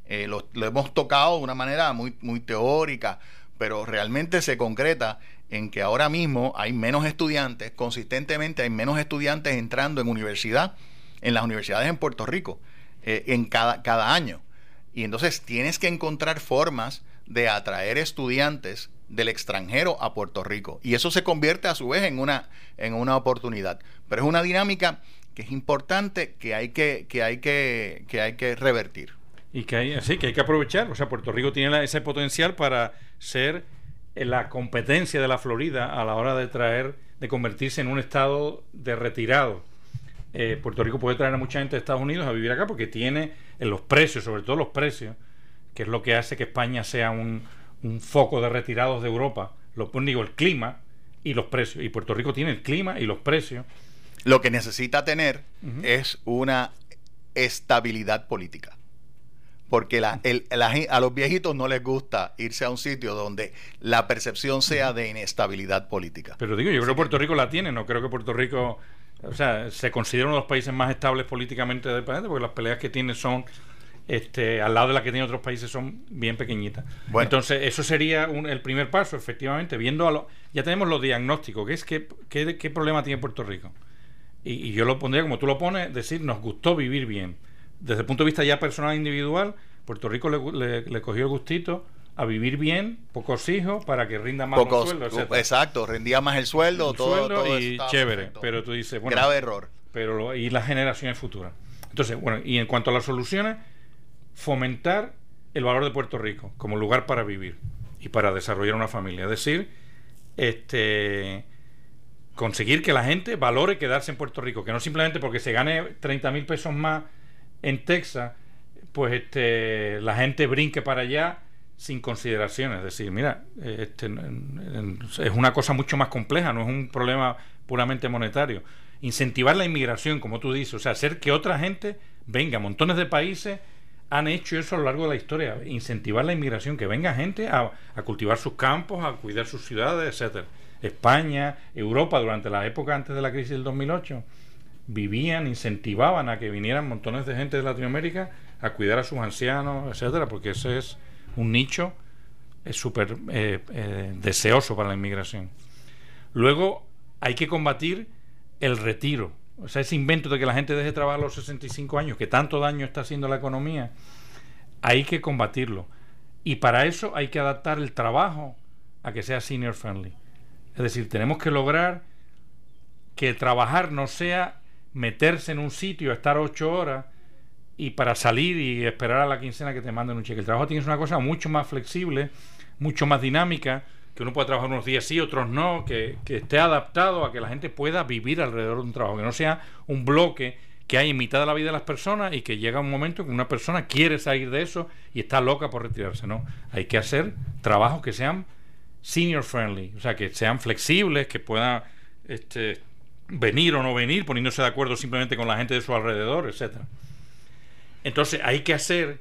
eh, lo, lo hemos tocado de una manera muy, muy teórica, pero realmente se concreta en que ahora mismo hay menos estudiantes, consistentemente hay menos estudiantes entrando en universidad, en las universidades en Puerto Rico, eh, en cada, cada año. Y entonces tienes que encontrar formas de atraer estudiantes del extranjero a Puerto Rico, y eso se convierte a su vez en una, en una oportunidad, pero es una dinámica que es importante, que hay que, que hay que, que hay que revertir y que hay, sí, que hay que aprovechar. O sea, Puerto Rico tiene la, ese potencial para ser la competencia de la Florida a la hora de traer, de convertirse en un estado de retirado. eh, Puerto Rico puede traer a mucha gente de Estados Unidos a vivir acá porque tiene en los precios, sobre todo los precios, que es lo que hace que España sea un un foco de retirados de Europa, lo digo, el clima y los precios, y Puerto Rico tiene el clima y los precios. Lo que necesita tener uh-huh. es una estabilidad política, porque la, el, la, a los viejitos no les gusta irse a un sitio donde la percepción sea uh-huh. de inestabilidad política. Pero digo, yo creo que Puerto Rico la tiene, no creo que Puerto Rico, o sea, se considera uno de los países más estables políticamente del planeta, porque las peleas que tiene son este, al lado de las que tienen otros países, son bien pequeñitas. Bueno. Entonces, eso sería un, el primer paso, efectivamente, viendo a lo, ya tenemos los diagnósticos, que es qué, qué, qué problema tiene Puerto Rico. Y, y yo lo pondría, como tú lo pones, decir, nos gustó vivir bien. Desde el punto de vista ya personal e individual, Puerto Rico le, le, le cogió el gustito a vivir bien, pocos hijos, para que rinda más pocos, el sueldo, etcétera. Exacto, rendía más el sueldo, el todo, sueldo todo y chévere, perfecto. Pero tú dices, bueno, grave error. Pero lo, y las generaciones futuras. Entonces, bueno, y en cuanto a las soluciones, fomentar el valor de Puerto Rico como lugar para vivir y para desarrollar una familia. Es decir, este conseguir que la gente valore quedarse en Puerto Rico, que no simplemente porque se gane treinta mil pesos más en Texas, pues este la gente brinque para allá sin consideraciones. Es decir, mira, este, es una cosa mucho más compleja, no es un problema puramente monetario. Incentivar la inmigración, como tú dices, o sea, hacer que otra gente venga. Montones de países han hecho eso a lo largo de la historia, incentivar la inmigración, que venga gente a, a cultivar sus campos, a cuidar sus ciudades, etcétera. España, Europa, durante la época antes de la crisis del dos mil ocho, vivían, incentivaban a que vinieran montones de gente de Latinoamérica a cuidar a sus ancianos, etcétera, porque ese es un nicho súper eh, eh, deseoso para la inmigración. Luego hay que combatir el retiro, o sea, ese invento de que la gente deje de trabajar a los sesenta y cinco años, que tanto daño está haciendo la economía. Hay que combatirlo, y para eso hay que adaptar el trabajo a que sea senior friendly. Es decir, tenemos que lograr que trabajar no sea meterse en un sitio, estar ocho horas y para salir y esperar a la quincena que te manden un cheque. El trabajo tiene que ser una cosa mucho más flexible, mucho más dinámica, que uno pueda trabajar unos días sí, otros no, que, que esté adaptado a que la gente pueda vivir alrededor de un trabajo, que no sea un bloque que hay en mitad de la vida de las personas y que llega un momento que una persona quiere salir de eso y está loca por retirarse. No, hay que hacer trabajos que sean senior friendly, o sea, que sean flexibles, que puedan este, venir o no venir, poniéndose de acuerdo simplemente con la gente de su alrededor, etcétera. Entonces hay que hacer,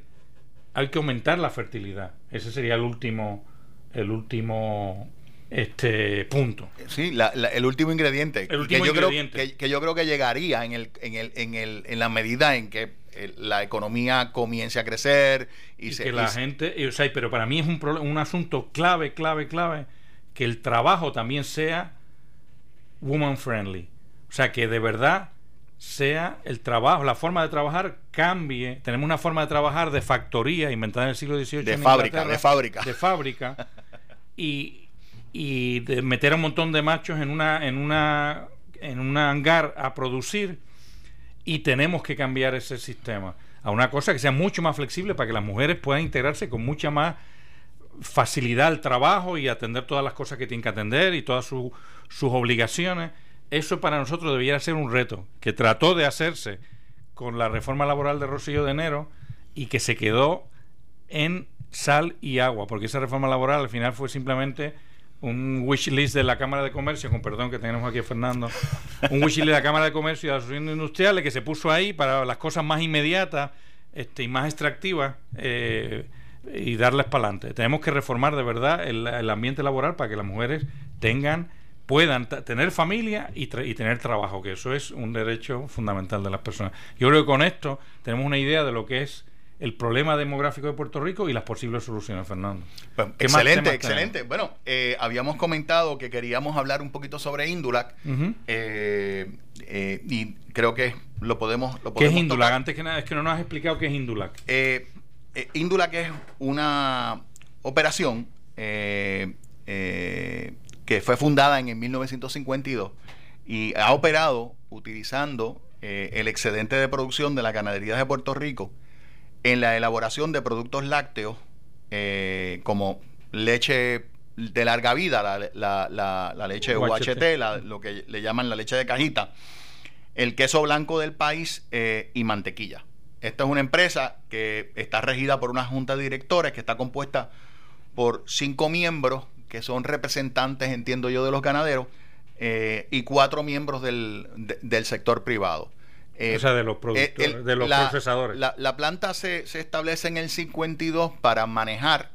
hay que aumentar la fertilidad. Ese sería el último, el último este punto. Sí, la, la, el último ingrediente. El último que yo ingrediente. Creo, que, que yo creo que llegaría en el, en el, en el, en la medida en que el, la economía comience a crecer y, y se, que la y gente, y, o sea, pero para mí es un problema, un asunto clave, clave, clave, que el trabajo también sea woman friendly, o sea, que de verdad sea el trabajo, la forma de trabajar cambie. Tenemos una forma de trabajar de factoría inventada en el siglo dieciocho, de fábrica, de fábrica, de fábrica, y, y de meter a un montón de machos en una, en una, en un hangar a producir. Y tenemos que cambiar ese sistema a una cosa que sea mucho más flexible para que las mujeres puedan integrarse con mucha más facilidad al trabajo y atender todas las cosas que tienen que atender y todas su, sus obligaciones. Eso para nosotros debiera ser un reto que trató de hacerse con la reforma laboral de Rocío de Enero y que se quedó en sal y agua, porque esa reforma laboral al final fue simplemente un wish list de la Cámara de Comercio, con perdón que tenemos aquí a Fernando, un wish list de la Cámara de Comercio y de las asociaciones industriales, que se puso ahí para las cosas más inmediatas este, y más extractivas, eh, y darles para adelante. Tenemos que reformar de verdad el, el ambiente laboral para que las mujeres tengan puedan tener familia y, tra y tener trabajo, que eso es un derecho fundamental de las personas. Yo creo que con esto tenemos una idea de lo que es el problema demográfico de Puerto Rico y las posibles soluciones, Fernando. Bueno, excelente, excelente. Bueno, eh, habíamos comentado que queríamos hablar un poquito sobre Indulac, uh-huh. eh, eh, y creo que lo podemos, lo podemos ¿Qué es Indulac? Tocar. Antes que nada, es que no nos has explicado qué es Indulac. Eh, eh, Indulac es una operación eh, eh, que fue fundada en, en mil novecientos cincuenta y dos y ha operado utilizando eh, el excedente de producción de las ganaderías de Puerto Rico en la elaboración de productos lácteos, eh, como leche de larga vida, la, la, la, la leche U H T, la, lo que le llaman la leche de cajita, el queso blanco del país, eh, y mantequilla. Esta es una empresa que está regida por una junta de directores que está compuesta por cinco miembros que son representantes, entiendo yo, de los ganaderos, eh, y cuatro miembros del, de, del sector privado. Eh, o sea, de los productores, eh, el, de los la, procesadores. La, la planta se, se establece en el cincuenta y dos para manejar,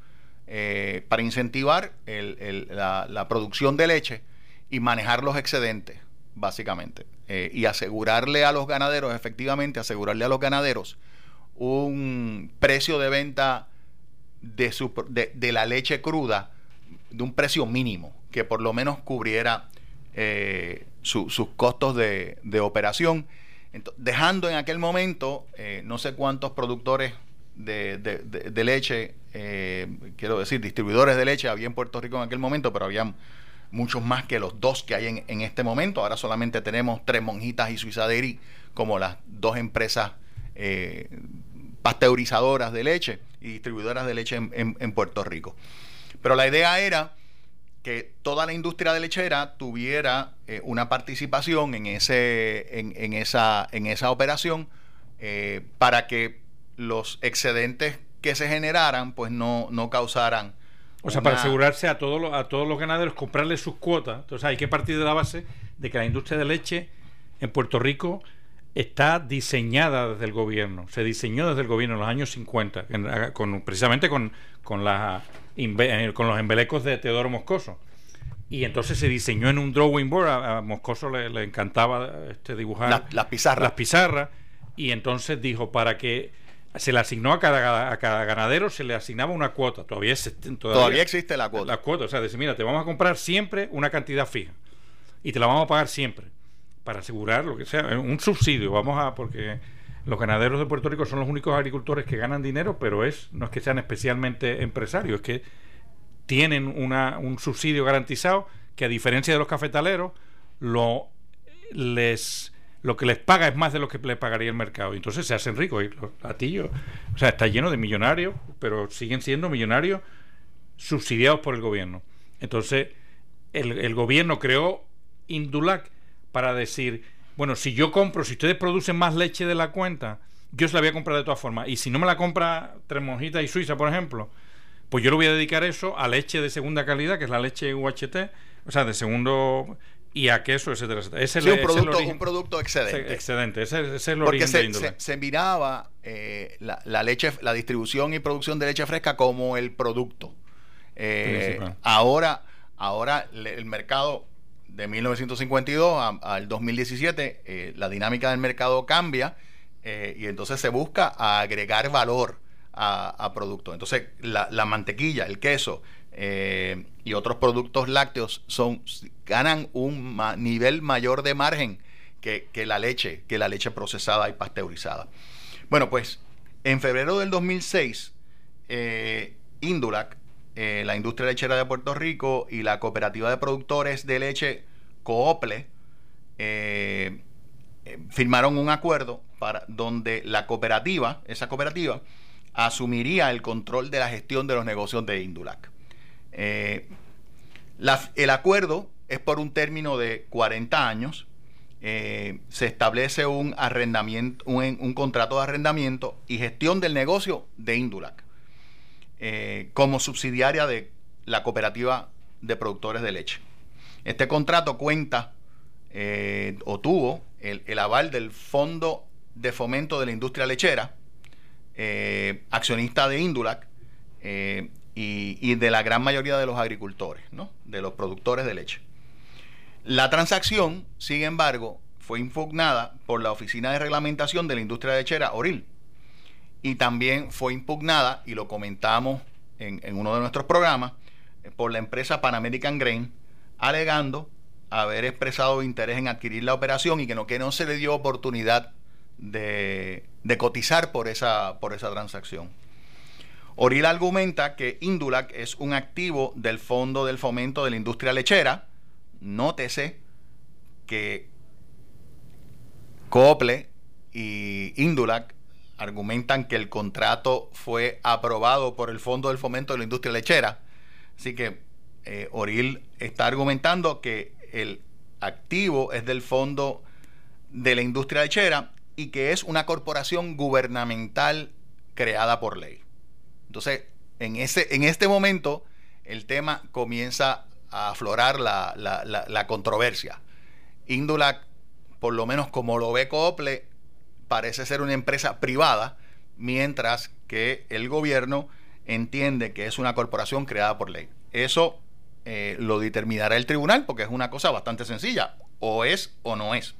eh, para incentivar el, el, la, la producción de leche y manejar los excedentes, básicamente. Eh, y asegurarle a los ganaderos, efectivamente, asegurarle a los ganaderos un precio de venta de, su, de, de la leche cruda de un precio mínimo que por lo menos cubriera eh, su, sus costos de, de operación. Entonces, dejando en aquel momento eh, no sé cuántos productores de, de, de, de leche, eh, quiero decir, distribuidores de leche había en Puerto Rico en aquel momento, pero habían muchos más que los dos que hay en, en este momento. Ahora solamente tenemos Tres Monjitas y Suiza Dairy como las dos empresas eh, pasteurizadoras de leche y distribuidoras de leche en, en, en Puerto Rico. Pero la idea era que toda la industria de lechera tuviera eh, una participación en ese, en, en esa, en esa operación eh, para que los excedentes que se generaran pues no, no causaran. O sea, una... para asegurarse a todos los, a todos los ganaderos, comprarles sus cuotas. Entonces hay que partir de la base de que la industria de leche en Puerto Rico está diseñada desde el gobierno. Se diseñó desde el gobierno en los años cincuenta, en, con, precisamente con, con, la, con los embelecos de Teodoro Moscoso. Y entonces se diseñó en un drawing board. A, a Moscoso le, le encantaba este, dibujar la, las pizarras. Las pizarras. Y entonces dijo, para que... se le asignó a cada, a cada ganadero, se le asignaba una cuota. Todavía existe, todavía, todavía existe la cuota. La cuota, o sea, decir, mira, te vamos a comprar siempre una cantidad fija y te la vamos a pagar siempre para asegurar lo que sea, un subsidio. Vamos a, porque los ganaderos de Puerto Rico son los únicos agricultores que ganan dinero, pero es no es que sean especialmente empresarios, es que tienen una, un subsidio garantizado que, a diferencia de los cafetaleros, lo les... lo que les paga es más de lo que les pagaría el mercado. Y entonces se hacen ricos. Y los latillos, o sea, está lleno de millonarios, pero siguen siendo millonarios subsidiados por el gobierno. Entonces, el, el gobierno creó Indulac para decir, bueno, si yo compro, si ustedes producen más leche de la cuenta, yo se la voy a comprar de todas formas. Y si no me la compra Tres Monjitas y Suiza, por ejemplo, pues yo le voy a dedicar eso a leche de segunda calidad, que es la leche U H T, o sea, de segundo... y a queso, etcétera, etcétera. Ese sí, es un producto, ese es el un producto excedente. Excedente, ese, ese es el Porque origen se, de Indulac. Porque se, se miraba eh, la, la leche, la distribución y producción de leche fresca como el producto. Eh, sí, sí, claro. Ahora, ahora le, el mercado de mil novecientos cincuenta y dos a, al dos mil diecisiete, eh, la dinámica del mercado cambia eh, y entonces se busca agregar valor a, a productos. Entonces, la, la mantequilla, el queso... Eh, y otros productos lácteos son ganan un ma- nivel mayor de margen que, que la leche, que la leche procesada y pasteurizada. Bueno, pues en febrero del dos mil seis eh, Indulac, eh, la industria lechera de Puerto Rico y la cooperativa de productores de leche COOPLE eh, eh, firmaron un acuerdo para donde la cooperativa, esa cooperativa asumiría el control de la gestión de los negocios de Indulac. Eh, la, el acuerdo es por un término de cuarenta años. Eh, se establece un arrendamiento, un, un contrato de arrendamiento y gestión del negocio de Indulac eh, como subsidiaria de la cooperativa de productores de leche. Este contrato cuenta eh, o tuvo el, el aval del Fondo de Fomento de la Industria Lechera, eh, accionista de Indulac, eh, Y, y de la gran mayoría de los agricultores, ¿no? De los productores de leche. La transacción, sin embargo, fue impugnada por la Oficina de Reglamentación de la Industria Lechera, Oril, y también fue impugnada, y lo comentamos en, en uno de nuestros programas, por la empresa Pan American Grain, alegando haber expresado interés en adquirir la operación y que no, que no se le dio oportunidad de, de cotizar por esa, por esa transacción. Oril argumenta que Indulac es un activo del Fondo del Fomento de la Industria Lechera. Nótese que COOPLE y Indulac argumentan que el contrato fue aprobado por el Fondo del Fomento de la Industria Lechera. Así que eh, Oril está argumentando que el activo es del Fondo de la Industria Lechera y que es una corporación gubernamental creada por ley. Entonces, en ese, en este momento, el tema comienza a aflorar la, la, la, la controversia. Indulac, por lo menos como lo ve COOPLE, parece ser una empresa privada, mientras que el gobierno entiende que es una corporación creada por ley. Eso eh, lo determinará el tribunal, porque es una cosa bastante sencilla. O es o no es.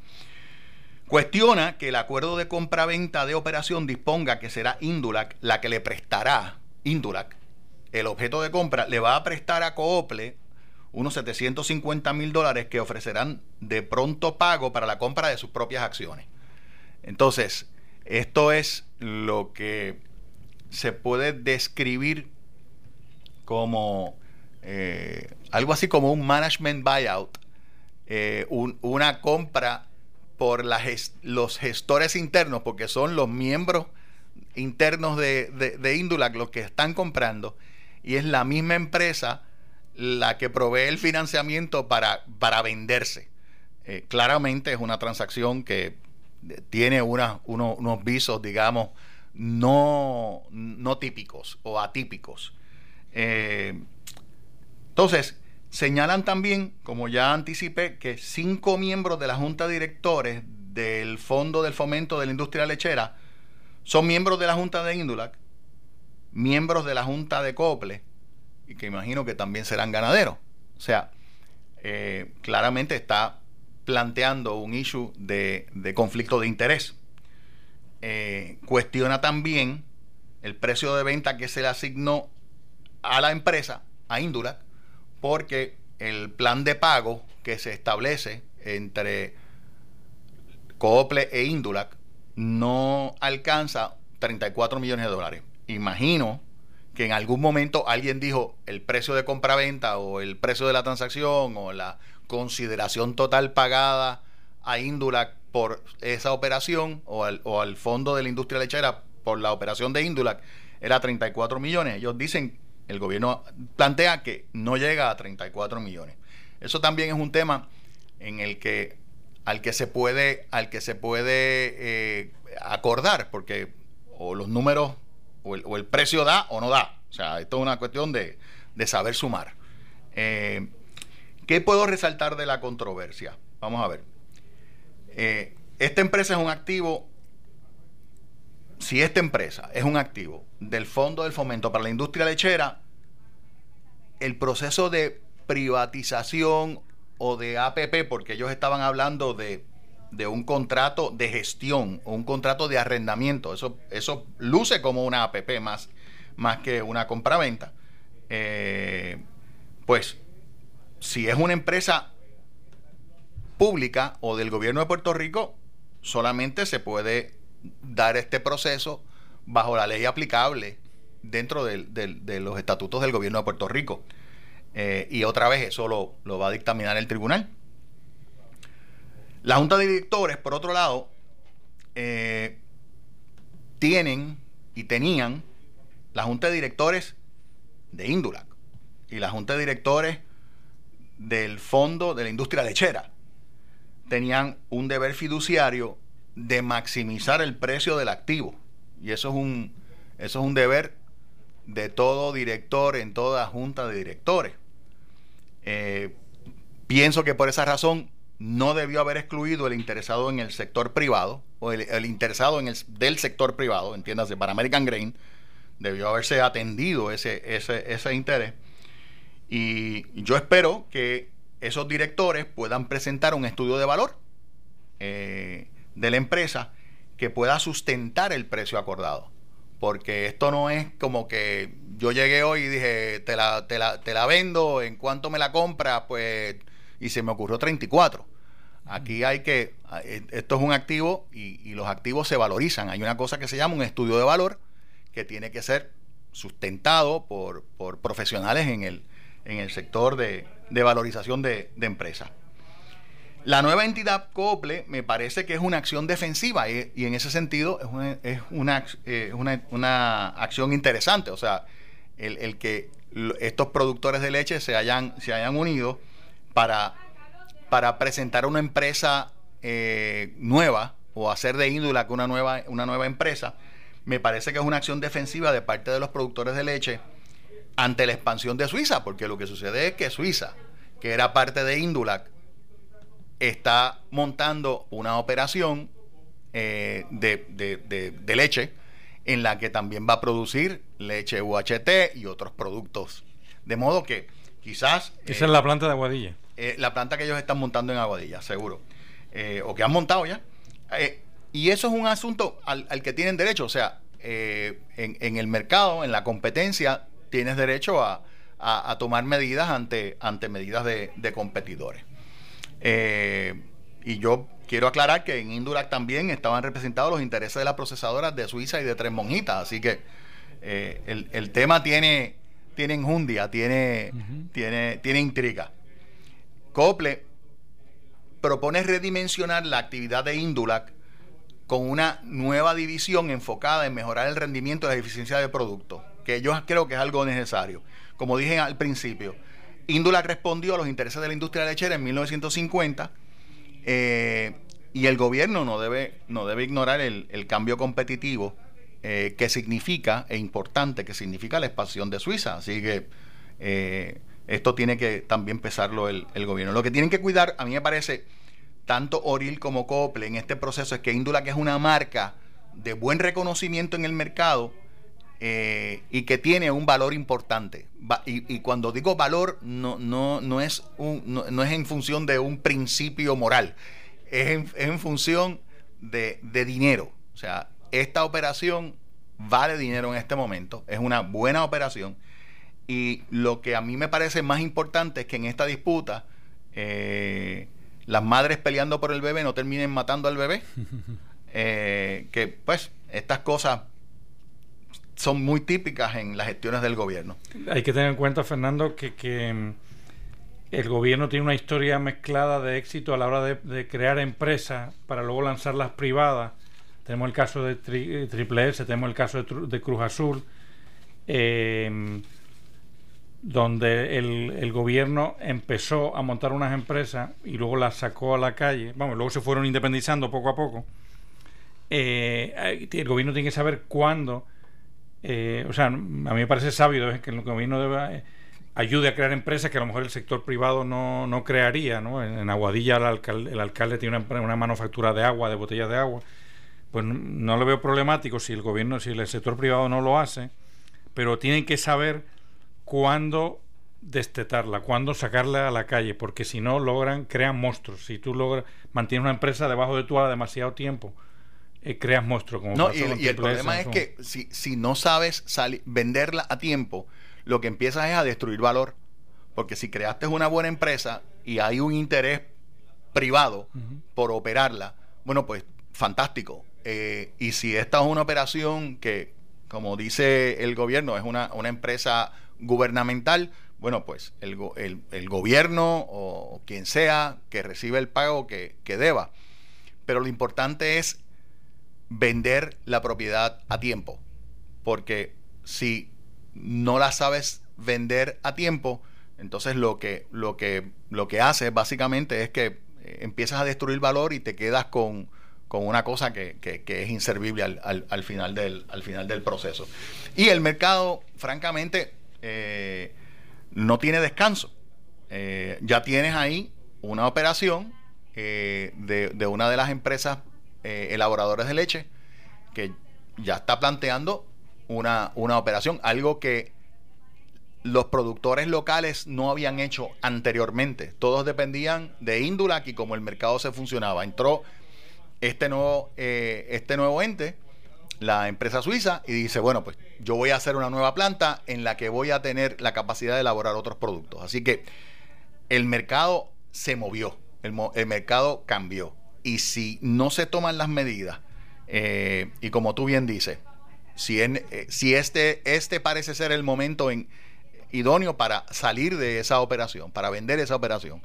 Cuestiona que el acuerdo de compraventa de operación disponga que será Indulac la que le prestará, Indulac, el objeto de compra, le va a prestar a COOPLE unos setecientos cincuenta mil dólares que ofrecerán de pronto pago para la compra de sus propias acciones. Entonces, esto es lo que se puede describir como eh, algo así como un management buyout, eh, un, una compra por la gest- los gestores internos, porque son los miembros internos de, de, de Indulac los que están comprando, y es la misma empresa la que provee el financiamiento para, para venderse. Eh, claramente es una transacción que tiene una, uno, unos visos, digamos, no, no típicos o atípicos. Eh, entonces, señalan también, como ya anticipé, que cinco miembros de la Junta de Directores del Fondo del Fomento de la Industria Lechera son miembros de la Junta de Indulac, miembros de la Junta de COOPLE, y que imagino que también serán ganaderos. O sea, eh, claramente está planteando un issue de, de conflicto de interés. Eh, cuestiona también el precio de venta que se le asignó a la empresa, a Indulac, porque el plan de pago que se establece entre COOPLE e Indulac no alcanza treinta y cuatro millones de dólares. Imagino que en algún momento alguien dijo el precio de compraventa o el precio de la transacción o la consideración total pagada a Indulac por esa operación o al, o al fondo de la industria lechera por la operación de Indulac era treinta y cuatro millones. Ellos dicen, el gobierno plantea que no llega a treinta y cuatro millones. Eso también es un tema en el que al que se puede al que se puede eh, acordar, porque o los números o el, o el precio da o no da. O sea, esto es una cuestión de, de saber sumar. Eh, ¿Qué puedo resaltar de la controversia? Vamos a ver. Eh, esta empresa es un activo. Si esta empresa es un activo del Fondo del Fomento para la Industria Lechera, el proceso de privatización o de A P P, porque ellos estaban hablando de, de un contrato de gestión o un contrato de arrendamiento, eso, eso luce como una A P P más, más que una compraventa. Eh, pues si es una empresa pública o del gobierno de Puerto Rico, solamente se puede dar este proceso bajo la ley aplicable dentro de, de, de los estatutos del gobierno de Puerto Rico. Eh, y otra vez eso lo, lo va a dictaminar el tribunal. La Junta de Directores, por otro lado, eh, tienen y tenían la Junta de Directores de Indulac y la Junta de Directores del Fondo de la Industria Lechera. Tenían un deber fiduciario de maximizar el precio del activo, y eso es un eso es un deber de todo director en toda junta de directores. Eh, pienso que por esa razón no debió haber excluido el interesado en el sector privado o el, el interesado en el del sector privado, entiéndase, para American Grain debió haberse atendido ese, ese, ese interés, y yo espero que esos directores puedan presentar un estudio de valor eh, de la empresa que pueda sustentar el precio acordado, porque esto no es como que yo llegué hoy y dije te la, te la, te la vendo, ¿en cuánto me la compras? Pues, y se me ocurrió treinta y cuatro. Aquí hay que, esto es un activo y, y los activos se valorizan, hay una cosa que se llama un estudio de valor que tiene que ser sustentado por, por profesionales en el, en el sector de, de valorización de, de empresas. La nueva entidad COOPLE me parece que es una acción defensiva y, y en ese sentido es una, es una, eh, una, una acción interesante. O sea, el, el que estos productores de leche se hayan, se hayan unido para, para presentar una empresa eh, nueva o hacer de Indulac una nueva, una nueva empresa, me parece que es una acción defensiva de parte de los productores de leche ante la expansión de Suiza, porque lo que sucede es que Suiza, que era parte de Indulac, está montando una operación eh, de, de, de, de leche en la que también va a producir leche U H T y otros productos. De modo que quizás... Esa eh, es la planta de Aguadilla. Eh, la planta que ellos están montando en Aguadilla, seguro. Eh, o que han montado ya. Eh, y eso es un asunto al, al que tienen derecho. O sea, eh, en, en el mercado, en la competencia, tienes derecho a, a, a tomar medidas ante, ante medidas de, de competidores. Eh, y yo quiero aclarar que en Indulac también estaban representados los intereses de las procesadoras de Suiza y de Tres Monjitas. Así que eh, el, el tema tiene, tiene enjundia, tiene, uh-huh. tiene, tiene intriga. COOPLE propone redimensionar la actividad de Indulac con una nueva división enfocada en mejorar el rendimiento y la eficiencia de producto, que yo creo que es algo necesario. Como dije al principio, Indulac respondió a los intereses de la industria lechera en mil novecientos cincuenta. Eh, y el gobierno no debe, no debe ignorar el, el cambio competitivo eh, que significa, e importante que significa, la expansión de Suiza. Así que eh, esto tiene que también pesarlo el, el gobierno. Lo que tienen que cuidar, a mí me parece, tanto Oril como COOPLE en este proceso, es que Indulac, que es una marca de buen reconocimiento en el mercado eh, y que tiene un valor importante. Va, y, y cuando digo valor, no, no, no, es un, no, no es en función de un principio moral, es en, es en función de, de dinero. O sea, esta operación vale dinero en este momento, es una buena operación. Y lo que a mí me parece más importante es que en esta disputa eh, las madres peleando por el bebé no terminen matando al bebé. Eh, que pues estas cosas son muy típicas en las gestiones del gobierno. Hay que tener en cuenta, Fernando, que, que el gobierno tiene una historia mezclada de éxito a la hora de, de crear empresas para luego lanzarlas privadas. Tenemos el caso de tri, Triple S, tenemos el caso de, de Cruz Azul, eh, donde el, el gobierno empezó a montar unas empresas y luego las sacó a la calle. Vamos, luego se fueron independizando poco a poco. Eh, el gobierno tiene que saber cuándo. Eh, o sea, a mí me parece sabio que el gobierno deba, eh, ayude a crear empresas que a lo mejor el sector privado no, no crearía, ¿no? En, en Aguadilla el alcalde, el alcalde tiene una, una manufactura de agua, de botellas de agua. Pues no, no lo veo problemático si el gobierno, si el sector privado no lo hace, pero tienen que saber cuándo destetarla, cuándo sacarla a la calle, porque si no logran, crean monstruos. Si tú logras, mantienes una empresa debajo de tu ala demasiado tiempo, Eh, creas monstruos. Como no, y, y el problema es que si, si no sabes sali- venderla a tiempo, lo que empiezas es a destruir valor, porque si creaste una buena empresa y hay un interés privado uh-huh. por operarla, bueno, pues fantástico. Eh, y si esta es una operación que, como dice el gobierno, es una, una empresa gubernamental, bueno, pues el, el, el gobierno o quien sea que recibe el pago que, que deba, pero lo importante es vender la propiedad a tiempo, porque si no la sabes vender a tiempo, entonces lo que lo que lo que haces básicamente es que empiezas a destruir valor y te quedas con, con una cosa que, que, que es inservible al, al, al final del al final del proceso. Y el mercado, francamente, eh, no tiene descanso. Eh, ya tienes ahí una operación eh, de, de una de las empresas Eh, elaboradores de leche, que ya está planteando una, una operación, algo que los productores locales no habían hecho anteriormente. Todos dependían de Indulac y como el mercado se funcionaba. Entró este nuevo, eh, este nuevo ente, la empresa suiza, y dice, bueno, pues yo voy a hacer una nueva planta en la que voy a tener la capacidad de elaborar otros productos. Así que el mercado se movió, el, mo- el mercado cambió. Y si no se toman las medidas, eh, y como tú bien dices, si, en, eh, si este, este parece ser el momento en, idóneo para salir de esa operación, para vender esa operación,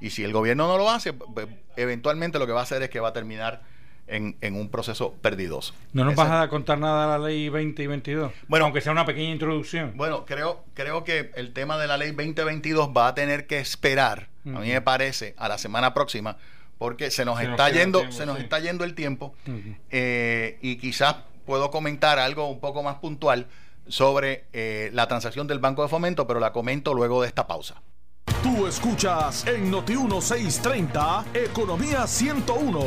y si el gobierno no lo hace, pues, eventualmente lo que va a hacer es que va a terminar en, en un proceso perdidoso. ¿No nos Ese, vas a contar nada de la ley veinte y veintidós? Bueno, aunque sea una pequeña introducción. Bueno, creo, creo que el tema de la ley veinte veintidós va a tener que esperar, uh-huh. a mí me parece, a la semana próxima, porque se nos, se nos está yendo tiempo, se nos sí. está yendo el tiempo uh-huh. eh, y quizás puedo comentar algo un poco más puntual sobre eh, la transacción del Banco de Fomento, pero la comento luego de esta pausa. Tú escuchas en Noti uno seiscientos treinta Economía ciento uno.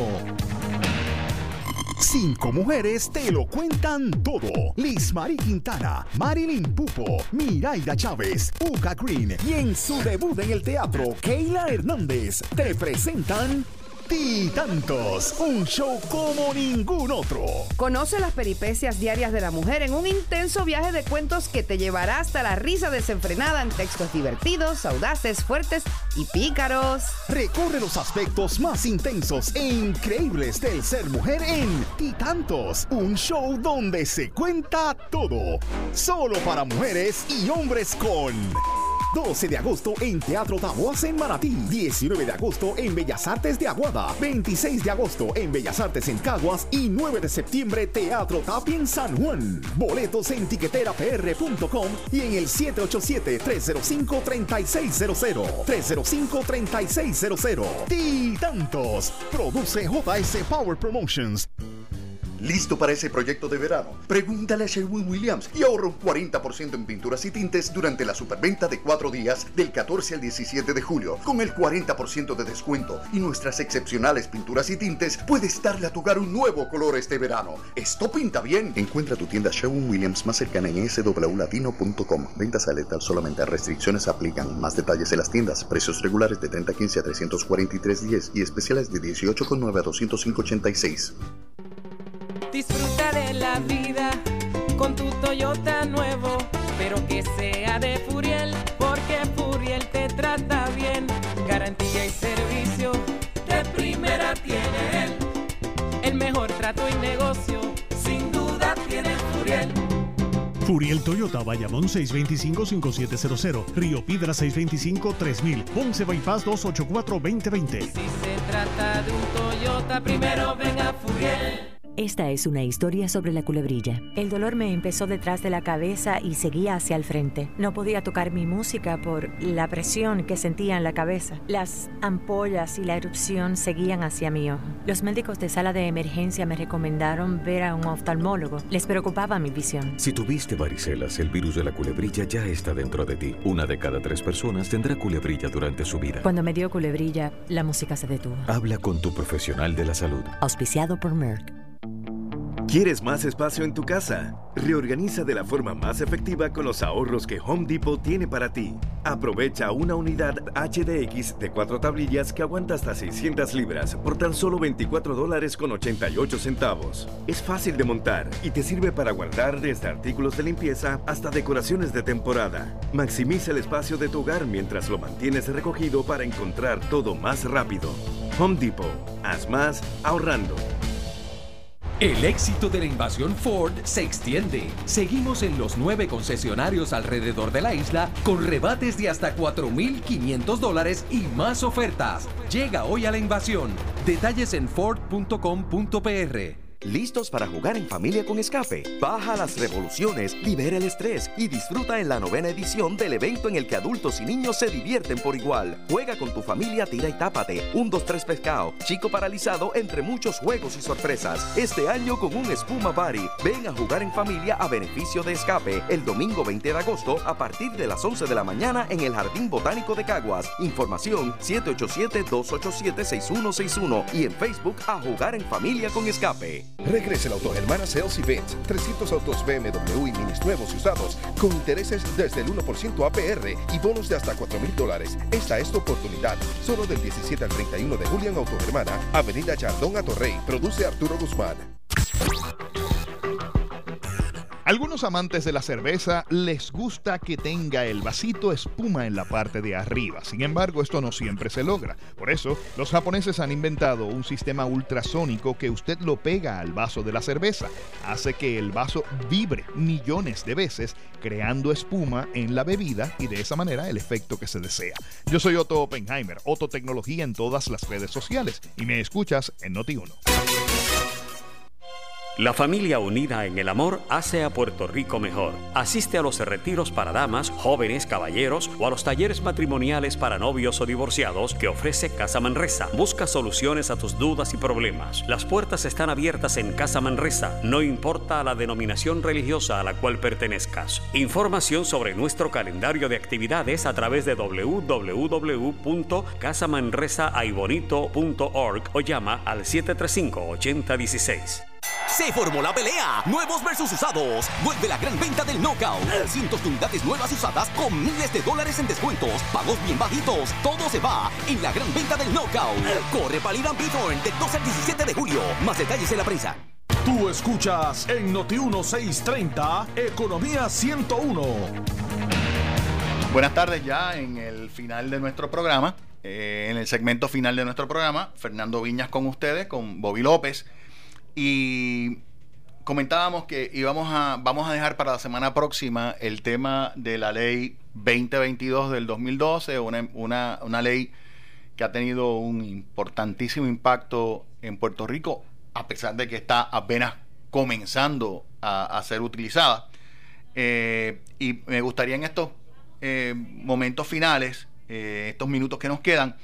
Cinco mujeres te lo cuentan todo. Liz Marie Quintana, Marilyn Pupo, Miraida Chávez, Uca Green y en su debut en el teatro, Keila Hernández, te presentan Titantos, un show como ningún otro. Conoce las peripecias diarias de la mujer en un intenso viaje de cuentos que te llevará hasta la risa desenfrenada en textos divertidos, audaces, fuertes y pícaros. Recorre los aspectos más intensos e increíbles del ser mujer en Titantos, un show donde se cuenta todo. Solo para mujeres y hombres con... doce de agosto en Teatro Taboas en Manatí, diecinueve de agosto en Bellas Artes de Aguada, veintiséis de agosto en Bellas Artes en Caguas y nueve de septiembre Teatro Tapia en San Juan. Boletos en tiquetera p r punto com y en el siete ocho siete, tres cero cinco, tres seis cero cero, tres cero cinco, tres seis cero cero. Titantos, produce J S Power Promotions. ¿Listo para ese proyecto de verano? Pregúntale a Sherwin Williams y ahorra un cuarenta por ciento en pinturas y tintes durante la superventa de cuatro días del catorce al diecisiete de julio. Con el cuarenta por ciento de descuento y nuestras excepcionales pinturas y tintes, puedes darle a tu hogar un nuevo color este verano. ¡Esto pinta bien! Encuentra tu tienda Sherwin Williams más cercana en s w latino punto com. Ventas a letal solamente. Restricciones aplican. Más detalles en las tiendas. Precios regulares de treinta quince a trescientos cuarenta y tres diez y especiales de dieciocho con nueve a doscientos cinco ochenta y seis. Disfruta de la vida con tu Toyota nuevo, pero que sea de Furiel, porque Furiel te trata bien. Garantía y servicio de primera tiene él. El mejor trato y negocio, sin duda tiene Furiel. Furiel Toyota, Bayamón seis dos cinco, cinco siete cero cero, Río Piedra seis dos cinco, tres mil, Ponce Bypass dos ocho cuatro, dos mil veinte. Si se trata de un Toyota, primero venga Furiel. Esta es una historia sobre la culebrilla. El dolor me empezó detrás de la cabeza y seguía hacia el frente. No podía tocar mi música por la presión que sentía en la cabeza. Las ampollas y la erupción seguían hacia mi ojo. Los médicos de sala de emergencia me recomendaron ver a un oftalmólogo. Les preocupaba mi visión. Si tuviste varicelas, el virus de la culebrilla ya está dentro de ti. Una de cada tres personas tendrá culebrilla durante su vida. Cuando me dio culebrilla, la música se detuvo. Habla con tu profesional de la salud. Auspiciado por Merck. ¿Quieres más espacio en tu casa? Reorganiza de la forma más efectiva con los ahorros que Home Depot tiene para ti. Aprovecha una unidad H D X de cuatro tablillas que aguanta hasta seiscientas libras por tan solo veinticuatro dólares con ochenta y ocho centavos. Es fácil de montar y te sirve para guardar desde artículos de limpieza hasta decoraciones de temporada. Maximiza el espacio de tu hogar mientras lo mantienes recogido para encontrar todo más rápido. Home Depot. Haz más ahorrando. El éxito de la invasión Ford se extiende. Seguimos en los nueve concesionarios alrededor de la isla con rebates de hasta cuatro mil quinientos dólares y más ofertas. Llega hoy a la invasión. Detalles en ford punto com punto p r. ¿Listos para jugar en familia con escape? Baja las revoluciones, libera el estrés y disfruta en la novena edición del evento en el que adultos y niños se divierten por igual. Juega con tu familia, tira y tápate, un, dos, tres pescado, chico paralizado, entre muchos juegos y sorpresas. Este año con un espuma party. Ven a jugar en familia a beneficio de escape el domingo veinte de agosto a partir de las once de la mañana en el Jardín Botánico de Caguas. Información siete ocho siete, dos ocho siete, seis uno seis uno y en Facebook a jugar en familia con escape. Regresa el Autogermana Sales Events. trescientos autos B M W y minis nuevos y usados con intereses desde el uno por ciento A P R y bonos de hasta cuatro mil dólares. Esta es tu oportunidad. Solo del diecisiete al treinta y uno de julio en Autogermana, Avenida Chardón a Torrey. Produce Arturo Guzmán. Algunos amantes de la cerveza les gusta que tenga el vasito espuma en la parte de arriba. Sin embargo, esto no siempre se logra. Por eso, los japoneses han inventado un sistema ultrasónico que usted lo pega al vaso de la cerveza. Hace que el vaso vibre millones de veces, creando espuma en la bebida y de esa manera el efecto que se desea. Yo soy Otto Oppenheimer, Otto Tecnología en todas las redes sociales. Y me escuchas en Noti uno. La familia unida en el amor hace a Puerto Rico mejor. Asiste a los retiros para damas, jóvenes, caballeros o a los talleres matrimoniales para novios o divorciados que ofrece Casa Manresa. Busca soluciones a tus dudas y problemas. Las puertas están abiertas en Casa Manresa, no importa la denominación religiosa a la cual pertenezcas. Información sobre nuestro calendario de actividades a través de w w w punto casa manresa ay bonito punto org o llama al siete tres cinco, ocho cero uno seis. Se formó la pelea. Nuevos versus usados. Vuelve la gran venta del Knockout. Cientos de unidades nuevas usadas con miles de dólares en descuentos. Pagos bien bajitos. Todo se va en la gran venta del Knockout. Corre para ir a Bitorn del doce al diecisiete de julio. Más detalles en la prensa. Tú escuchas en Noti uno seiscientos treinta, Economía ciento uno. Buenas tardes, ya en el final de nuestro programa, eh, en el segmento final de nuestro programa, Fernando Viñas con ustedes, con Bobby López, y comentábamos que íbamos a, vamos a dejar para la semana próxima el tema de la ley veinte veintidós del dos mil doce, una, una, una ley que ha tenido un importantísimo impacto en Puerto Rico, a pesar de que está apenas comenzando a, a ser utilizada. Eh, y me gustaría en estos eh, momentos finales, eh, estos minutos que nos quedan,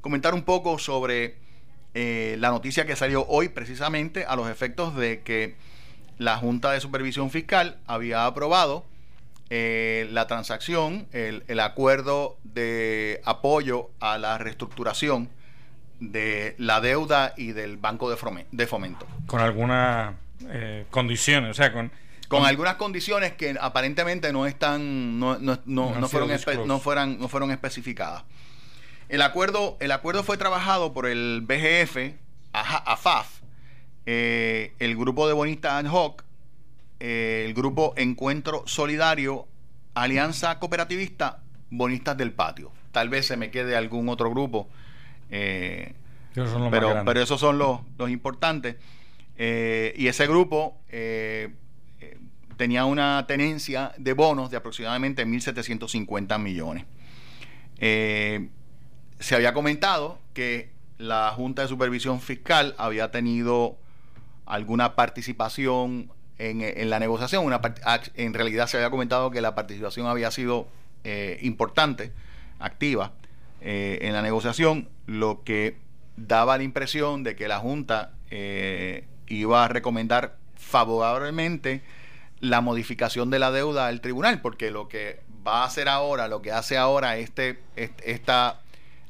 comentar un poco sobre eh, la noticia que salió hoy, precisamente a los efectos de que la Junta de Supervisión Fiscal había aprobado eh, la transacción, el, el acuerdo de apoyo a la reestructuración de la deuda y del Banco de Fomento. Con algunas eh, condiciones, o sea, con, con... Con algunas condiciones que aparentemente no están, no, no, no, no, no, fueron, espe- no, fueran, no fueron especificadas. El acuerdo, el acuerdo fue trabajado por el B G F, A F A F, eh, el grupo de bonistas ad hoc, eh, el grupo Encuentro Solidario, Alianza Cooperativista, Bonistas del Patio. Tal vez se me quede algún otro grupo, Eh, pero, pero esos son los, los importantes, eh, y ese grupo eh, eh, tenía una tenencia de bonos de aproximadamente mil setecientos cincuenta millones. Eh, se había comentado que la Junta de Supervisión Fiscal había tenido alguna participación en, en la negociación. Una part- en realidad se había comentado que la participación había sido eh, importante, activa Eh, en la negociación, lo que daba la impresión de que la Junta eh, iba a recomendar favorablemente la modificación de la deuda al tribunal, porque lo que va a hacer ahora, lo que hace ahora este, este esta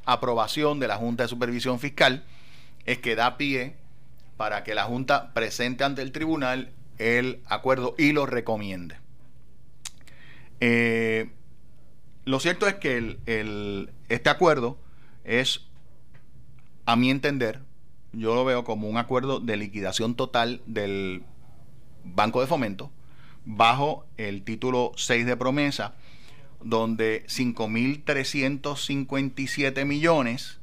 aprobación de la Junta de Supervisión Fiscal, es que da pie para que la Junta presente ante el tribunal el acuerdo y lo recomiende. Eh, Lo cierto es que el, el, este acuerdo es, a mi entender, yo lo veo como un acuerdo de liquidación total del Banco de Fomento bajo el título seis de promesa, donde cinco mil trescientos cincuenta y siete millones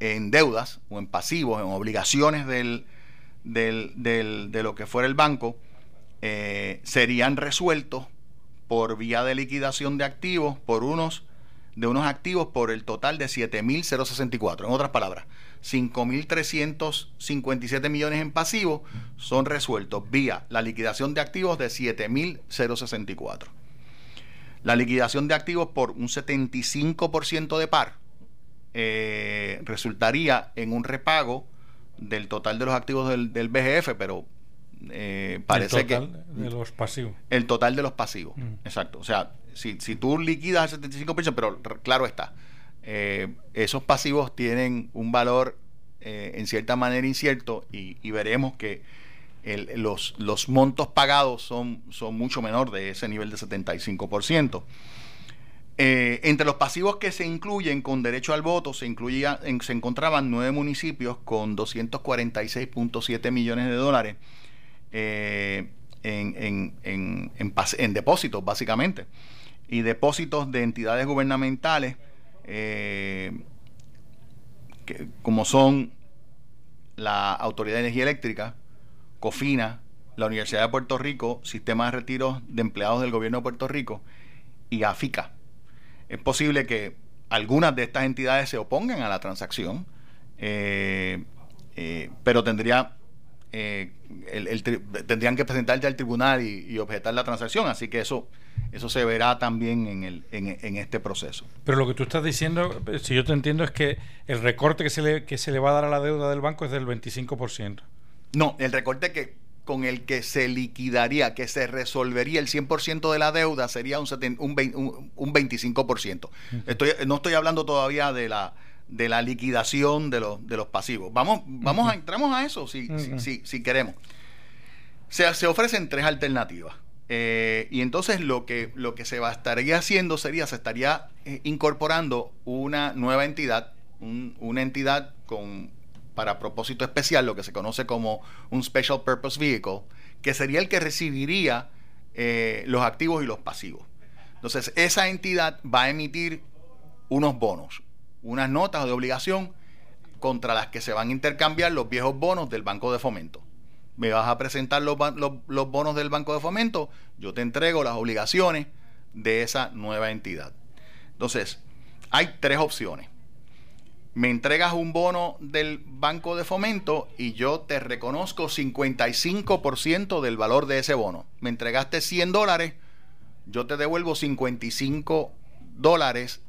en deudas o en pasivos, en obligaciones del, del, del, de lo que fuera el banco, eh, serían resueltos por vía de liquidación de activos, por unos de unos activos por el total de siete mil sesenta y cuatro. En otras palabras, cinco mil trescientos cincuenta y siete millones en pasivos son resueltos vía la liquidación de activos de siete mil sesenta y cuatro. La liquidación de activos por un setenta y cinco por ciento de par eh, resultaría en un repago del total de los activos del, del B G F, pero Eh, parece el total que, de los pasivos. El total de los pasivos, mm. exacto. O sea, si, si tú liquidas el setenta y cinco por ciento, pero claro está, eh, esos pasivos tienen un valor eh, en cierta manera incierto y, y veremos que el, los, los montos pagados son, son mucho menor de ese nivel de setenta y cinco por ciento. Eh, entre los pasivos que se incluyen con derecho al voto se incluía, en, se encontraban nueve municipios con doscientos cuarenta y seis punto siete millones de dólares Eh, en, en, en, en, en depósitos, básicamente, y depósitos de entidades gubernamentales eh, que, como son la Autoridad de Energía Eléctrica, COFINA, la Universidad de Puerto Rico, Sistema de Retiros de Empleados del Gobierno de Puerto Rico y AFICA. Es posible que algunas de estas entidades se opongan a la transacción, eh, eh, pero tendría Eh, el, el tri- tendrían que presentar ya al tribunal y, y objetar la transacción, así que eso eso se verá también en, el, en, en este proceso. Pero lo que tú estás diciendo, si yo te entiendo, es que el recorte que se le, que se le va a dar a la deuda del banco es del veinticinco por ciento. No, el recorte que con el que se liquidaría, que se resolvería el cien por ciento de la deuda sería un, seten- un, veinte, un, un veinticinco por ciento. Uh-huh. Estoy, no estoy hablando todavía de la de la liquidación de los de los pasivos. Vamos, vamos uh-huh. a entramos a eso si, uh-huh. si, si, si queremos. Se, se ofrecen tres alternativas. Eh, y entonces lo que, lo que se va, estaría haciendo sería, se estaría eh, incorporando una nueva entidad, un, una entidad con, para propósito especial, lo que se conoce como un Special Purpose Vehicle, que sería el que recibiría eh, los activos y los pasivos. Entonces, esa entidad va a emitir unos bonos, unas notas de obligación contra las que se van a intercambiar los viejos bonos del Banco de Fomento. Me vas a presentar los, los, los bonos del Banco de Fomento, yo te entrego las obligaciones de esa nueva entidad. Entonces, hay tres opciones. Me entregas un bono del Banco de Fomento y yo te reconozco cincuenta y cinco por ciento del valor de ese bono. Me entregaste cien dólares, yo te devuelvo cincuenta y cinco dólares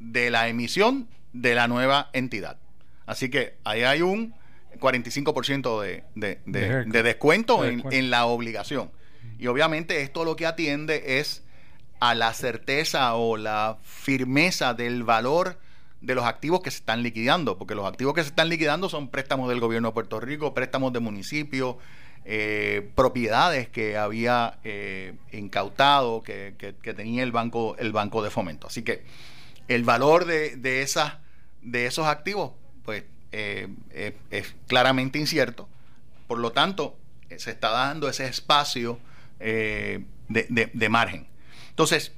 de la emisión de la nueva entidad. Así que ahí hay un cuarenta y cinco por ciento de, de, de, de descuento en, en la obligación. Y obviamente esto lo que atiende es a la certeza o la firmeza del valor de los activos que se están liquidando, porque los activos que se están liquidando son préstamos del gobierno de Puerto Rico, préstamos de municipios, eh, propiedades que había eh, incautado, que, que, que tenía el banco, el banco de Fomento. Así que el valor de, de, esas, de esos activos, pues Eh, eh, es claramente incierto, por lo tanto eh, se está dando ese espacio eh, de, de, de margen. Entonces,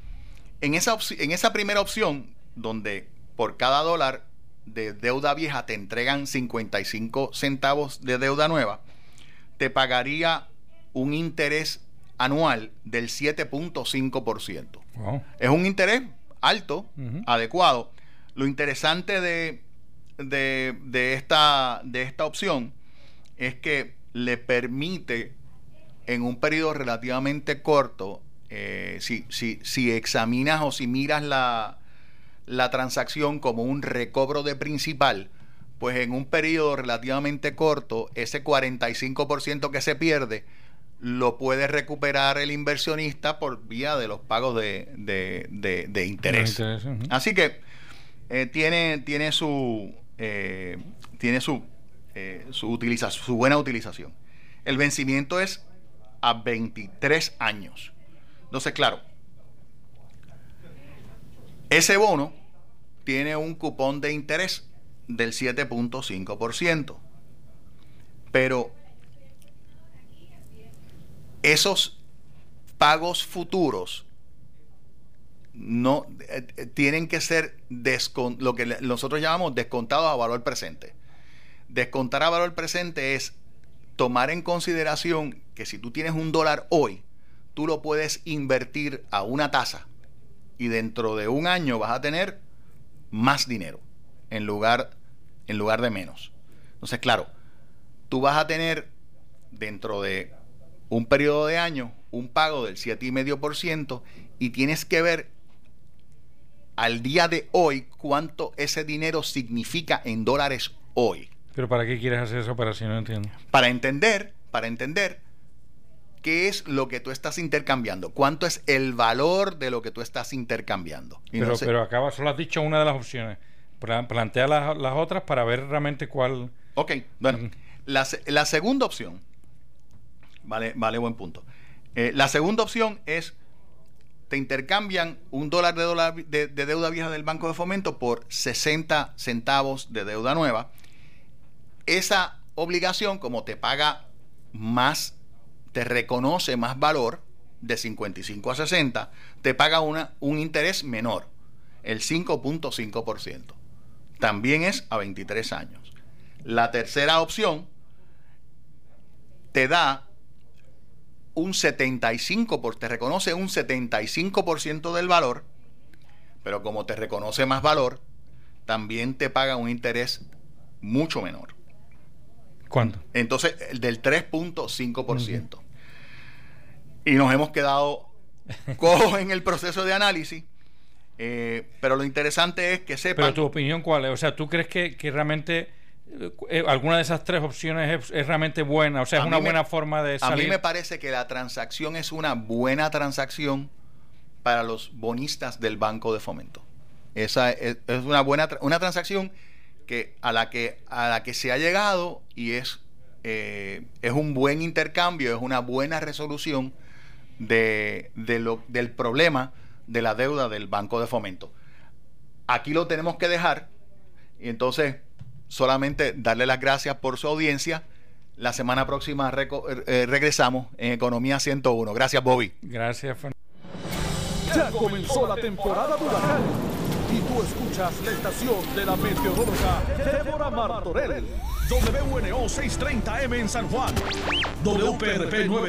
en esa, en esa primera opción, donde por cada dólar de deuda vieja te entregan cincuenta y cinco centavos de deuda nueva, te pagaría un interés anual del siete punto cinco por ciento. Wow. Es un interés alto, uh-huh. adecuado. Lo interesante de De, de, esta, de esta opción es que le permite en un periodo relativamente corto, eh, si, si, si examinas o si miras la, la transacción como un recobro de principal, pues en un periodo relativamente corto ese cuarenta y cinco por ciento que se pierde lo puede recuperar el inversionista por vía de los pagos de, de, de, de interés, de interés uh-huh. Así que eh, tiene, tiene su Eh, tiene su, eh, su, utiliza, su buena utilización. El vencimiento es a veintitrés años. Entonces, claro, ese bono tiene un cupón de interés del siete punto cinco por ciento. Pero esos pagos futuros no eh, tienen que ser descon, lo que nosotros llamamos descontados a valor presente. Descontar a valor presente es tomar en consideración que si tú tienes un dólar hoy, tú lo puedes invertir a una tasa y dentro de un año vas a tener más dinero en lugar, en lugar de menos. Entonces, claro, tú vas a tener dentro de un periodo de año un pago del siete punto cinco por ciento y tienes que ver al día de hoy cuánto ese dinero significa en dólares hoy. ¿Pero para qué quieres hacer esa operación? No entiendo. Para entender, para entender qué es lo que tú estás intercambiando, cuánto es el valor de lo que tú estás intercambiando. Y pero, no sé, pero acá solo has dicho una de las opciones. Plantea las, las otras para ver realmente cuál. Ok, bueno. Mm. La, la segunda opción, vale, vale buen punto. Eh, la segunda opción es te intercambian un dólar de, dólar de, de deuda vieja del Banco de Fomento por sesenta centavos de deuda nueva. Esa obligación, como te paga más, te reconoce más valor de cincuenta y cinco a sesenta, te paga una, un interés menor, el cinco punto cinco por ciento. También es a veintitrés años. La tercera opción te da un setenta y cinco por ciento, te reconoce un setenta y cinco por ciento del valor, pero como te reconoce más valor, también te paga un interés mucho menor. ¿Cuánto? Entonces, del tres punto cinco por ciento. Uh-huh. Y nos hemos quedado cojos en el proceso de análisis, eh, pero lo interesante es que sepan... ¿Pero tu opinión cuál es? O sea, ¿tú crees que, que realmente... alguna de esas tres opciones es, es realmente buena? O sea, es una buena forma de salir. A mí me parece que la transacción es una buena transacción para los bonistas del Banco de Fomento. Esa es, es una buena tra- una transacción que a la que a la que se ha llegado y es eh, es un buen intercambio, es una buena resolución de, de lo, del problema de la deuda del Banco de Fomento. Aquí lo tenemos que dejar, y entonces solamente darle las gracias por su audiencia. La semana próxima eh, regresamos en Economía ciento uno. Gracias, Bobby. Gracias, Fernando. Ya comenzó la temporada de huracán y tú escuchas la estación de la meteoróloga Débora Martorell. W N O seiscientos treinta M en San Juan. W P R P nueve diez.